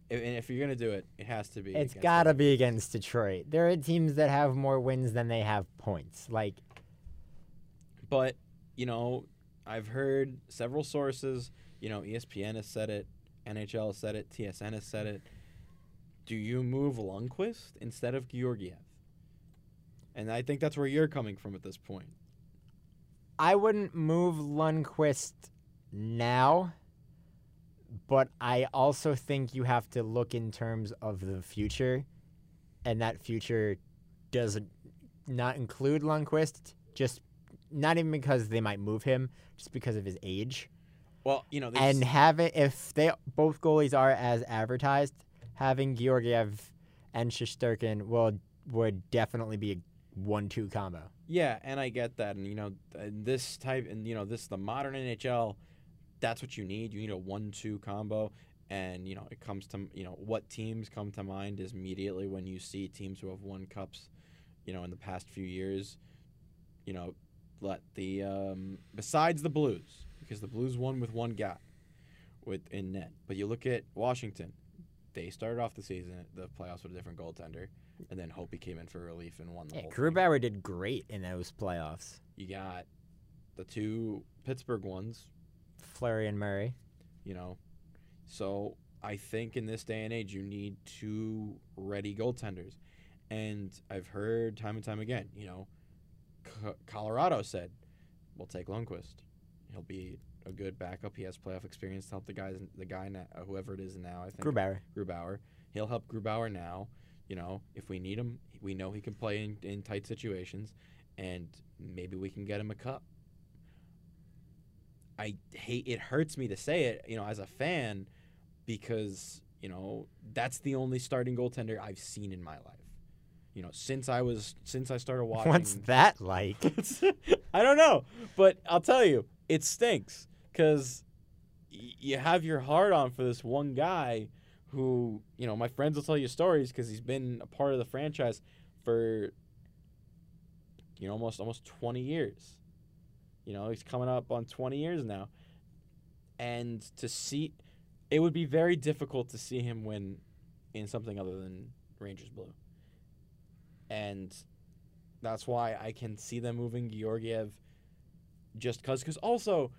and if you're going to do it, it has to be. It's got to be against Detroit. There are teams that have more wins than they have points. Like, But, you know, I've heard several sources. You know, E S P N has said it. N H L has said it. T S N has said it. Do you move Lundqvist instead of Georgiev? And I think that's where you're coming from at this point. I wouldn't move Lundqvist now. But I also think you have to look in terms of the future, and that future doesn't not include Lundqvist, just not even because they might move him, just because of his age. Well, you know, and have it, if they both goalies are as advertised, having Georgiev and Shesterkin will would definitely be a one two combo. Yeah, and I get that, and you know, this type, and you know, this the modern N H L. That's what you need. You need a one two combo, and you know, it comes to you know what teams come to mind is immediately when you see teams who have won cups, you know, in the past few years, you know, let the um, besides the Blues, because the Blues won with one guy, with in net. But you look at Washington. They started off the season, the playoffs with a different goaltender, and then Hopi came in for relief and won the yeah, whole Grubauer thing. Did great in those playoffs. You got the two Pittsburgh ones, Fleury and Murray. You know, so I think in this day and age, you need two ready goaltenders. And I've heard time and time again, you know, C- Colorado said, we'll take Lundqvist. He'll be a good backup. He has playoff experience to help the guys, the guy, uh, whoever it is now. I think Grubauer. Grubauer. He'll help Grubauer now. You know, if we need him, we know he can play in, in tight situations, and maybe we can get him a cup. I hate it. Hurts me to say it, you know, as a fan, because you know that's the only starting goaltender I've seen in my life. You know, since I was since I started watching. What's that like? I don't know, but I'll tell you, it stinks. Because y- you have your heart on for this one guy who, you know, my friends will tell you stories because he's been a part of the franchise for, you know, almost almost twenty years. You know, he's coming up on twenty years now. And to see, it would be very difficult to see him win in something other than Rangers Blue. And that's why I can see them moving Georgiev just because. Because also,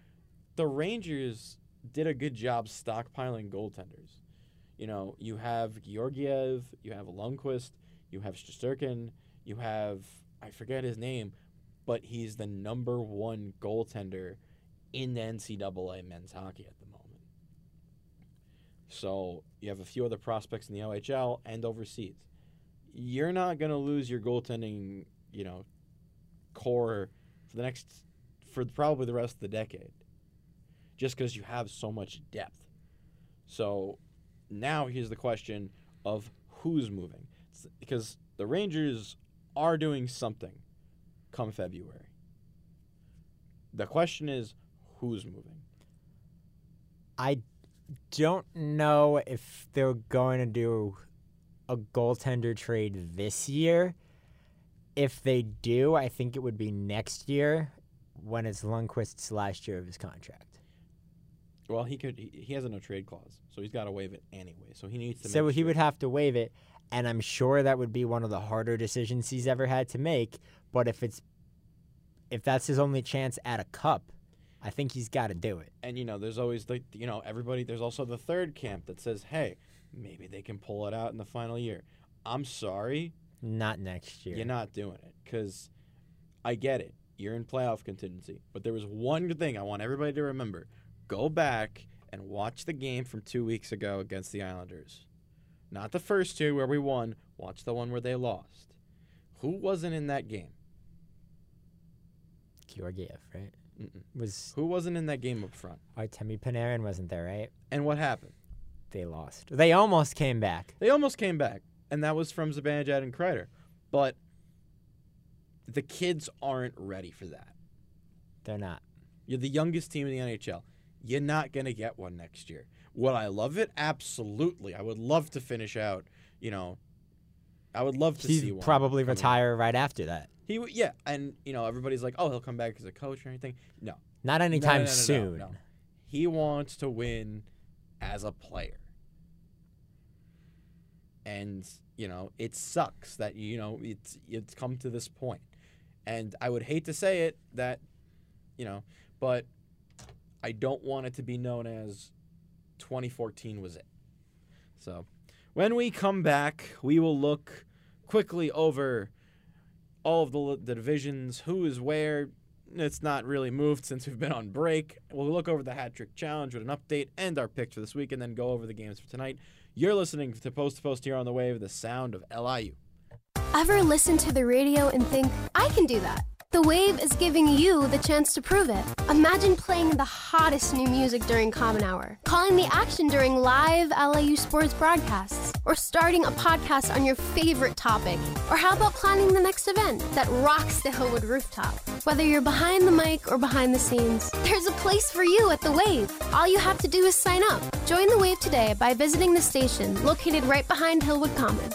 the Rangers did a good job stockpiling goaltenders. You know, you have Georgiev, you have Lundqvist, you have Shesterkin, you have, I forget his name, but he's the number one goaltender in the N C double A men's hockey at the moment. So you have a few other prospects in the L H L and overseas. You're not going to lose your goaltending, you know, core for the next – for probably the rest of the decade, just because you have so much depth. So now here's the question of who's moving. It's because the Rangers are doing something come February. The question is who's moving. I don't know if they're going to do a goaltender trade this year. If they do, I think it would be next year, when it's Lundqvist's last year of his contract. Well, he could. He, he has a no-trade clause, so he's got to waive it anyway. So he needs to. So make he sure. would have to waive it, and I'm sure that would be one of the harder decisions he's ever had to make. But if it's, if that's his only chance at a cup, I think he's got to do it. And you know, there's always the you know everybody. There's also the third camp that says, hey, maybe they can pull it out in the final year. I'm sorry, not next year. You're not doing it because I get it. You're in playoff contingency. But there was one thing I want everybody to remember. Go back and watch the game from two weeks ago against the Islanders. Not the first two where we won. Watch the one where they lost. Who wasn't in that game? Georgiev, right? Mm-mm. Was Who wasn't in that game up front? Artemi Panarin wasn't there, right? And what happened? They lost. They almost came back. They almost came back. And that was from Zibanejad and Kreider. But the kids aren't ready for that. They're not. You're the youngest team in the N H L. You're not going to get one next year. Would I love it? Absolutely. I would love to finish out, you know, I would love to He'd see one. He'd probably retire out. right after that. He w- Yeah, and, you know, everybody's like, oh, he'll come back as a coach or anything. No. Not anytime no, no, no, no, soon. No, no. He wants to win as a player. And, you know, it sucks that, you know, it's it's come to this point. And I would hate to say it that, you know, but I don't want it to be known as twenty fourteen was it. So when we come back, we will look quickly over all of the, the divisions, who is where. It's not really moved since we've been on break. We'll look over the Hat Trick Challenge with an update and our picks for this week and then go over the games for tonight. You're listening to Post to Post here on the wave, the sound of L I U. Ever listen to the radio and think, I can do that? The Wave is giving you the chance to prove it. Imagine playing the hottest new music during Common Hour, calling the action during live L I U sports broadcasts, or starting a podcast on your favorite topic. Or how about planning the next event that rocks the Hillwood rooftop? Whether you're behind the mic or behind the scenes, there's a place for you at The Wave. All you have to do is sign up. Join The Wave today by visiting the station located right behind Hillwood Commons.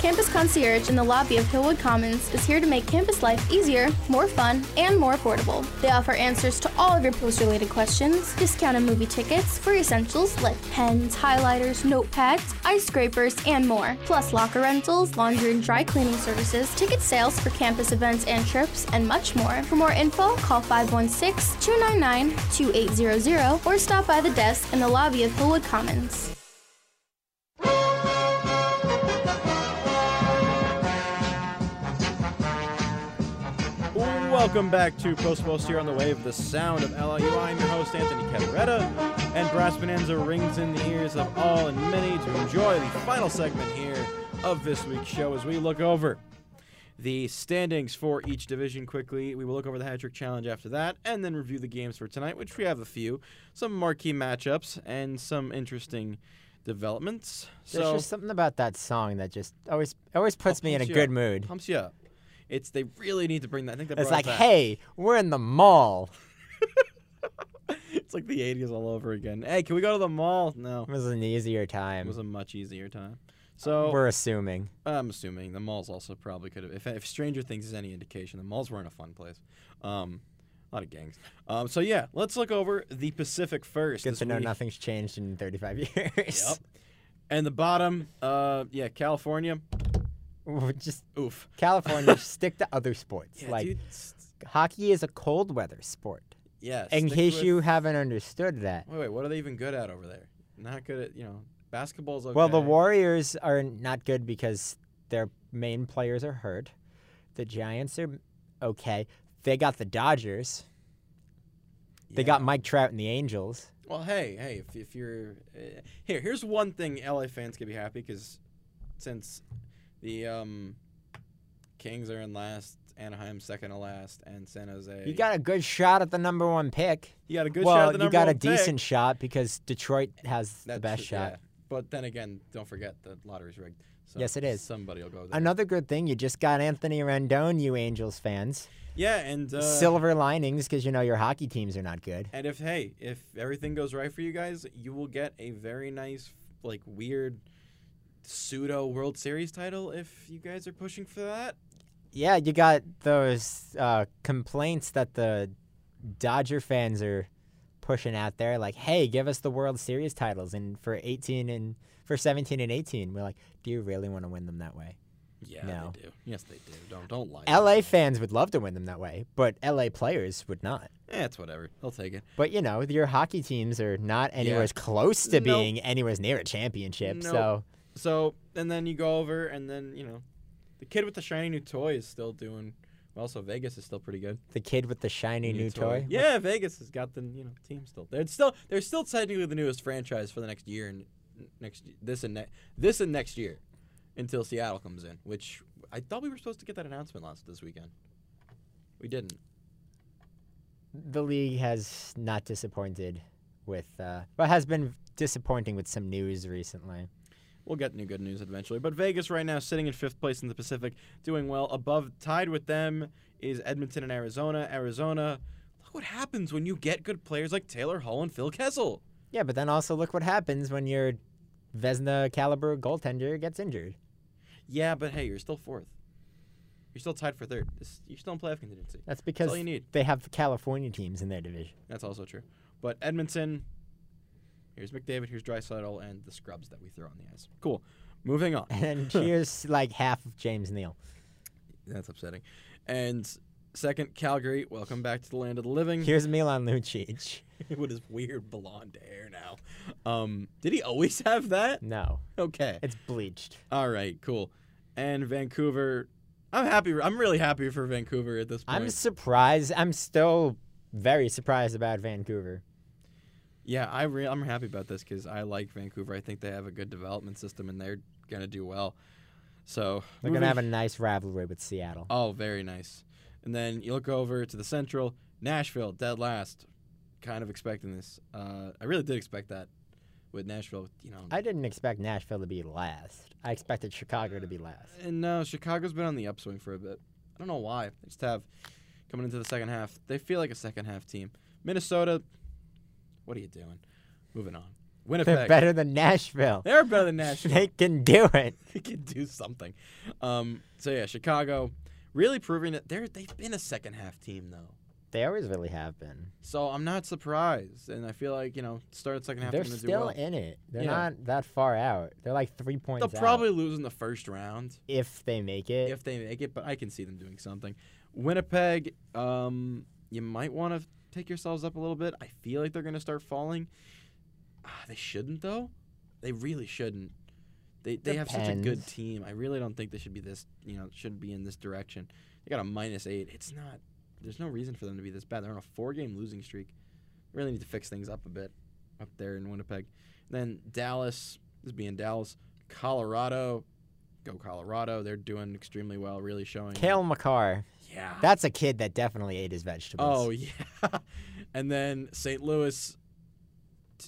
Campus Concierge in the lobby of Hillwood Commons is here to make campus life easier, more fun, and more affordable. They offer answers to all of your post-related questions, discounted movie tickets, free essentials like pens, highlighters, notepads, ice scrapers, and more. Plus locker rentals, laundry and dry cleaning services, ticket sales for campus events and trips, and much more. For more info, call five one six, two nine nine, two eight zero zero or stop by the desk in the lobby of Hillwood Commons. Welcome back to Post Post here on the Wave, the sound of L I U. I'm your host, Anthony Cavaretta, and Brass Bonanza rings in the ears of all and many to enjoy the final segment here of this week's show as we look over the standings for each division quickly. We will look over the Hat Trick Challenge after that and then review the games for tonight, which we have a few, some marquee matchups and some interesting developments. There's so, just something about that song that just always always puts me in a good up. mood. Pumps you up. It's they really need to bring that. I think that it's like, that. hey, we're in the mall. It's like the eighties all over again. Hey, can we go to the mall? No, it was an easier time. It was a much easier time. So we're assuming. I'm assuming the malls also probably could have. If, if Stranger Things is any indication, the malls weren't a fun place. Um, a lot of gangs. Um, so yeah, let's look over the Pacific first. Good to know nothing's changed in thirty-five years. Yep. And the bottom, uh, yeah, California. Just oof. California, stick to other sports. Yeah, like dude. Hockey is a cold weather sport. Yes. Yeah, in case with... you haven't understood that. Wait, wait. What are they even good at over there? Not good at you know basketball's okay. Well, the Warriors are not good because their main players are hurt. The Giants are okay. They got the Dodgers. Yeah. They got Mike Trout and the Angels. Well, hey, hey. If, if you're uh, here, here's one thing L A fans can be happy because since. The um, Kings are in last, Anaheim second to last, and San Jose. You got a good shot at the number one pick. You got a good well, shot at the number one pick. Well, you got a decent pick. shot because Detroit has That's the best true, shot. Yeah. But then again, don't forget the lottery's rigged. So yes, it is. Somebody will go there. Another good thing, you just got Anthony Rendon, you Angels fans. Yeah, and uh, silver linings because you know your hockey teams are not good. And if hey, if everything goes right for you guys, you will get a very nice, like weird. Pseudo World Series title if you guys are pushing for that. Yeah, you got those uh, complaints that the Dodger fans are pushing out there, like, "Hey, give us the World Series titles." And for eighteen and for seventeen and eighteen, we're like, "Do you really want to win them that way?" Yeah, no. They do. Yes, they do. Don't don't lie. L A fans would love to win them that way, but L A players would not. Eh, it's whatever. They'll take it. But you know, your hockey teams are not anywhere yeah. close to nope. being anywhere near a championship, nope. so. So, and then you go over, and then, you know, the kid with the shiny new toy is still doing well, so Vegas is still pretty good. The kid with the shiny new, new toy? toy? Yeah, what? Vegas has got the, you know, team still. They're still they're still technically the newest franchise for the next year and next this and ne- this and next year until Seattle comes in, which I thought we were supposed to get that announcement last this weekend. We didn't. The league has not disappointed with uh well, has been disappointing with some news recently. We'll get new good news eventually. But Vegas right now sitting in fifth place in the Pacific, doing well. Above, tied with them, is Edmonton and Arizona. Arizona, look what happens when you get good players like Taylor Hall and Phil Kessel. Yeah, but then also look what happens when your Vezina-caliber goaltender gets injured. Yeah, but hey, you're still fourth. You're still tied for third. This, you're still in playoff contingency. That's because That's all you need. They have California teams in their division. That's also true. But Edmonton... Here's McDavid, here's Draisaitl, and the scrubs that we throw on the ice. Cool. Moving on. And here's like half of James Neal. That's upsetting. And second, Calgary. Welcome back to the land of the living. Here's Milan Lucic. With his weird blonde hair now. Um, did he always have that? No. Okay. It's bleached. All right, cool. And Vancouver. I'm happy. I'm really happy for Vancouver at this point. I'm surprised. I'm still very surprised about Vancouver. Yeah, I re- I'm happy about this because I like Vancouver. I think they have a good development system, and they're going to do well. So they're going to have a nice rivalry with Seattle. Oh, very nice. And then you look over to the Central, Nashville, dead last. Kind of expecting this. Uh, I really did expect that with Nashville. You know, I didn't expect Nashville to be last. I expected Chicago to be last. And no, uh, Chicago's been on the upswing for a bit. I don't know why. They just have, coming into the second half, they feel like a second half team. Minnesota, what are you doing? Moving on. Winnipeg. They're better than Nashville. They're better than Nashville. They can do it. They can do something. Um, so, yeah, Chicago really proving that they're, they've been a second-half team, though. They always really have been. So I'm not surprised. And I feel like, you know, start second half. They're still do well. in it. They're yeah. not that far out. They're like three points out. They'll probably out. lose in the first round. If they make it. If they make it. But I can see them doing something. Winnipeg, um, you might want to pick yourselves up a little bit. I feel like they're going to start falling. Ah, they shouldn't, though. They really shouldn't. They they Depends. have such a good team. I really don't think they should be this, you know, should be in this direction. They got a minus eight. It's not, there's no reason for them to be this bad. They're on a four-game losing streak. They really need to fix things up a bit up there in Winnipeg. Then Dallas, this being Dallas, Colorado, go Colorado. They're doing extremely well, really showing. Kale McCarr. Yeah. That's a kid that definitely ate his vegetables. Oh, yeah. And then Saint Louis.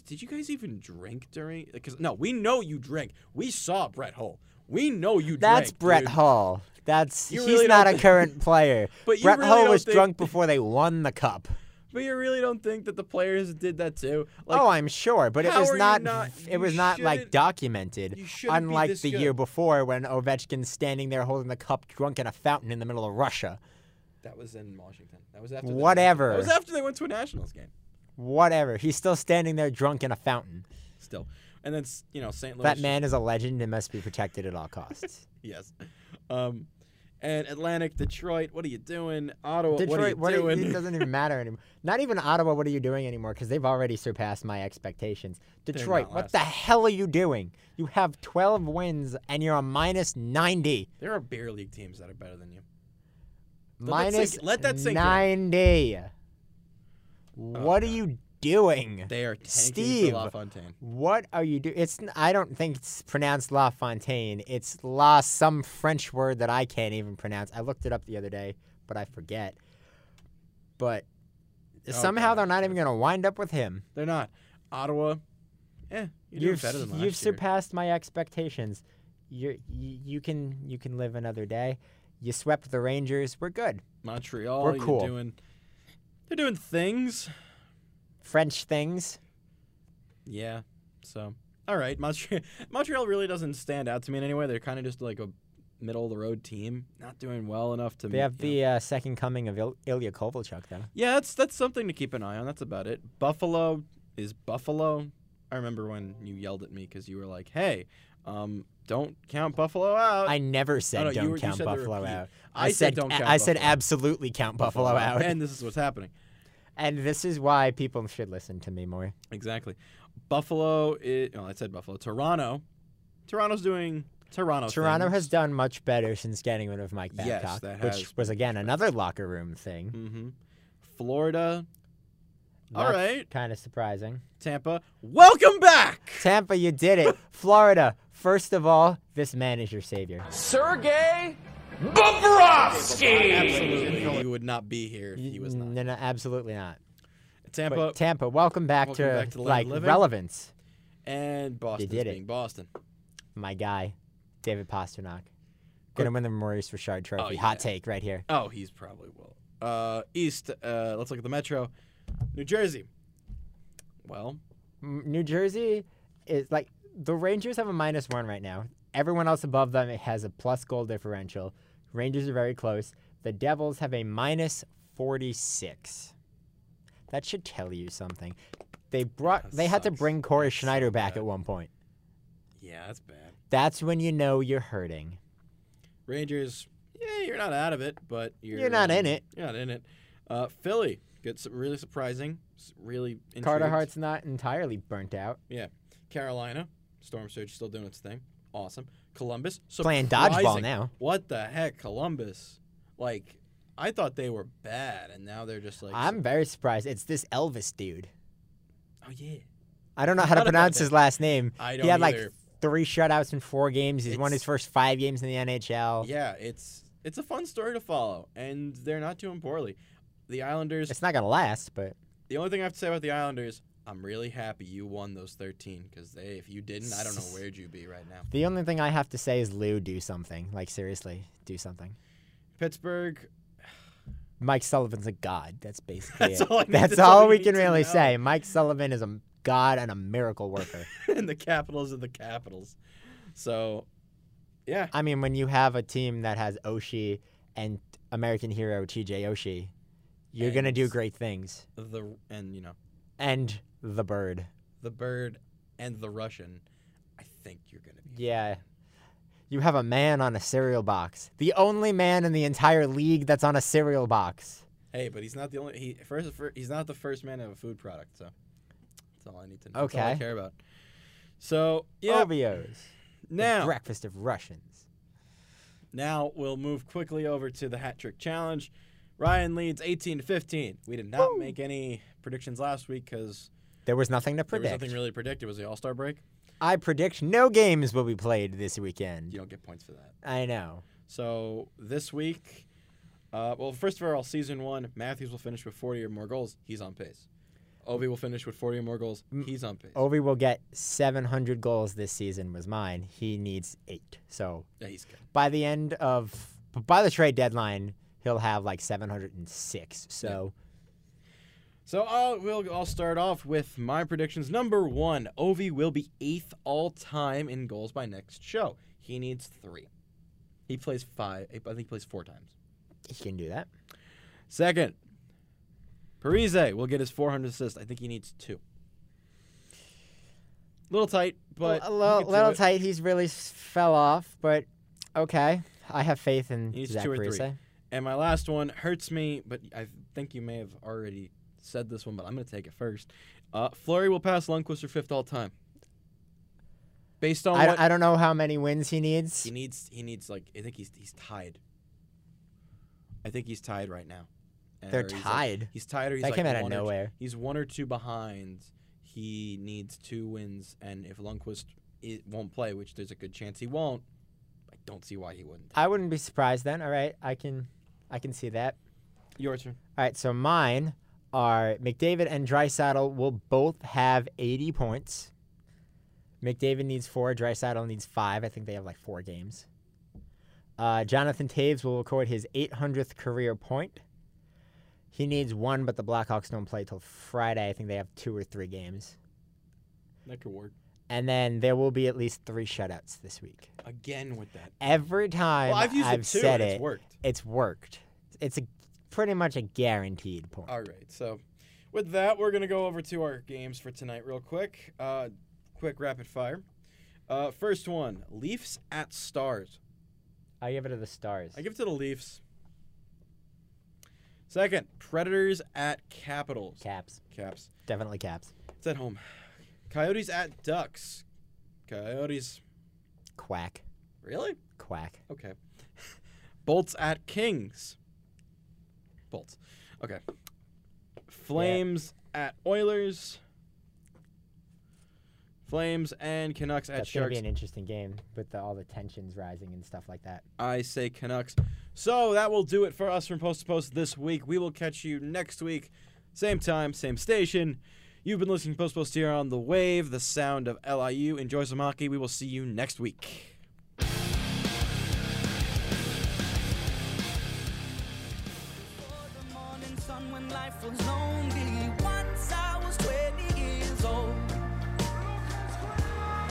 Did you guys even drink during? Because no, we know you drink. We saw Brett Hull. We know you. That's drank, Brett dude. Hull. That's you he's really not a current player. But Brett really Hull was think... drunk before they won the cup. But you really don't think that the players did that too? Like, oh, I'm sure, but it was not, not. It was not like documented. Unlike the good. year before when Ovechkin's standing there holding the cup, drunk in a fountain in the middle of Russia. That was in Washington. That was after. Whatever. That was after they went to a Nationals game. Whatever. He's still standing there drunk in a fountain. Still. And then, you know, Saint Louis. That man is a legend and must be protected at all costs. Yes. Um, and Atlantic, Detroit, what are you doing? Ottawa, Detroit, what are you what doing? Are you, it doesn't even matter anymore. Not even Ottawa, what are you doing anymore? Because they've already surpassed my expectations. Detroit, what the hell are you doing? You have twelve wins and you're a minus ninety. There are beer league teams that are better than you. Let minus sink, let that sink ninety. In. What oh, are you doing? They are tanking Steve, for LaFontaine. What are you doing? It's I don't think it's pronounced LaFontaine. It's La some French word that I can't even pronounce. I looked it up the other day, but I forget. But oh, somehow God. they're not even going to wind up with him. They're not. Ottawa, eh, you're doing you've, better than last You've year. surpassed my expectations. You're, you you can you can live another day. You swept the Rangers. We're good. Montreal, We're cool. you're doing... They're doing things. French things. Yeah. So, all right. Montreal, Montreal really doesn't stand out to me in any way. They're kind of just like a middle-of-the-road team. Not doing well enough to... They have the uh, second coming of Il- Ilya Kovalchuk, though. Yeah, that's, that's something to keep an eye on. That's about it. Buffalo is Buffalo. I remember when you yelled at me because you were like, hey... Um, don't count Buffalo out. I never said no, no, don't you were, you count Buffalo out. I, I said, said don't count. I Buffalo. said absolutely count Buffalo, Buffalo out. And this is what's happening. And this is why people should listen to me more. Exactly. Buffalo is, well, I said Buffalo. Toronto. Toronto's doing Toronto Toronto things. has done much better since getting rid of Mike Babcock, yes, which was again another locker room thing. Mm-hmm. Florida. That's all right. Kind of surprising. Tampa, welcome back! Tampa, you did it. Florida, first of all, this man is your savior. Sergei Bobrovsky! Absolutely. He would not be here if he was not. No, no, absolutely not. Tampa. But Tampa, welcome back, welcome to, back to like living. relevance. And Boston. You did it. Boston. My guy, David Pasternak. Going to win the Maurice Richard Trophy. Oh, yeah. Hot take right here. Oh, he's probably will. Uh, East, uh, let's look at the Metro. New Jersey. Well, New Jersey is like the Rangers have a minus one right now. Everyone else above them has a plus goal differential. Rangers are very close. The Devils have a minus forty-six. That should tell you something. They brought that they sucks. had to bring Corey Schneider back bad. at one point. Yeah, that's bad. That's when you know you're hurting. Rangers, yeah, you're not out of it, but you're You're not um, in it. You're not in it. Uh, Philly. It's really surprising. It's really intrigued. Carter Hart's not entirely burnt out. Yeah. Carolina. Storm Surge still doing its thing. Awesome. Columbus. Playing dodgeball now. What the heck? Columbus. Like, I thought they were bad, and now they're just like... I'm very surprised. It's this Elvis dude. Oh, yeah. I don't know how to pronounce his last name. I don't know. He had either. like three shutouts in four games. He's it's, won his first five games in the N H L. Yeah, it's it's a fun story to follow, and they're not doing poorly. The Islanders... It's not going to last, but... The only thing I have to say about the Islanders, I'm really happy you won those thirteen, because they, if you didn't, I don't know where'd you be right now. The only thing I have to say is Lou, do something. Like, seriously, do something. Pittsburgh... Mike Sullivan's a god. That's basically That's it. all, That's all we can really know. say. Mike Sullivan is a god and a miracle worker. And the Capitals are the Capitals. So, yeah. I mean, when you have a team that has Oshie and American hero T J Oshie, you're going to do great things. The And, you know. And the bird. The bird and the Russian. I think you're going to be. Yeah. Fine. You have a man on a cereal box. The only man in the entire league that's on a cereal box. Hey, but he's not the only. He first. He's not the first man to have a food product. So that's all I need to know. Okay. That's all I care about. So yeah. Ovios. Now the breakfast of Russians. Now we'll move quickly over to the hat trick challenge. Ryan leads eighteen to fifteen. We did not Woo. make any predictions last week because there was nothing to predict. There was nothing really predicted. Was the All Star break? I predict no games will be played this weekend. You don't get points for that. I know. So this week, uh, well, first of all, season one, Matthews will finish with forty or more goals. He's on pace. Ovi will finish with forty or more goals. He's on pace. Ovi will get seven hundred goals this season was mine. He needs eight. So yeah, he's good. By the end of, by the trade deadline, he'll have like seven hundred six. So. Yeah. So I'll, we'll, I'll start off with my predictions. Number one, Ovi will be eighth all-time in goals by next show. He needs three. He plays five. I think he plays four times. He can do that. Second, Parise will get his four hundred assists. I think he needs two. A little tight, but... A little, he little tight. He's really fell off, but okay. I have faith in he needs Zach two or Parise. Three. And my last one hurts me, but I think you may have already... said this one, but I'm going to take it first. Uh, Fleury will pass Lundqvist for fifth all time. Based on I, what, I don't know how many wins he needs. He needs he needs like I think he's he's tied. I think he's tied right now. They're or tied. He's, like, he's tied or he's that like came out of nowhere. Two, he's one or two behind. He needs two wins, and if Lundqvist it won't play, which there's a good chance he won't, I don't see why he wouldn't. I wouldn't be surprised then. All right, I can I can see that. Your turn. All right, so mine. Are McDavid and Draisaitl will both have eighty points. McDavid needs four. Draisaitl needs five. I think they have like four games. Uh, Jonathan Taves will record his eight hundredth career point. He needs one, but the Blackhawks don't play till Friday. I think they have two or three games. That could work. And then there will be at least three shutouts this week. Again with that. Every time well, I've, used I've it too, said and it's it, worked. it's worked. It's a pretty much a guaranteed point. All right, so with that, we're going to go over to our games for tonight real quick. Uh, quick rapid fire. Uh, first one, Leafs at Stars. I give it to the Stars. I give it to the Leafs. Second, Predators at Capitals. Caps. Caps. Definitely Caps. It's at home. Coyotes at Ducks. Coyotes. Quack. Really? Quack. Okay. Bolts at Kings. Bolts. Okay. Flames yeah. at Oilers. Flames and Canucks at That's Sharks. That's going to be an interesting game with the, all the tensions rising and stuff like that. I say Canucks. So that will do it for us from Post to Post this week. We will catch you next week. Same time, same station. You've been listening to Post to Post here on The Wave, the sound of L I U. Enjoy some hockey. We will see you next week. Lonely.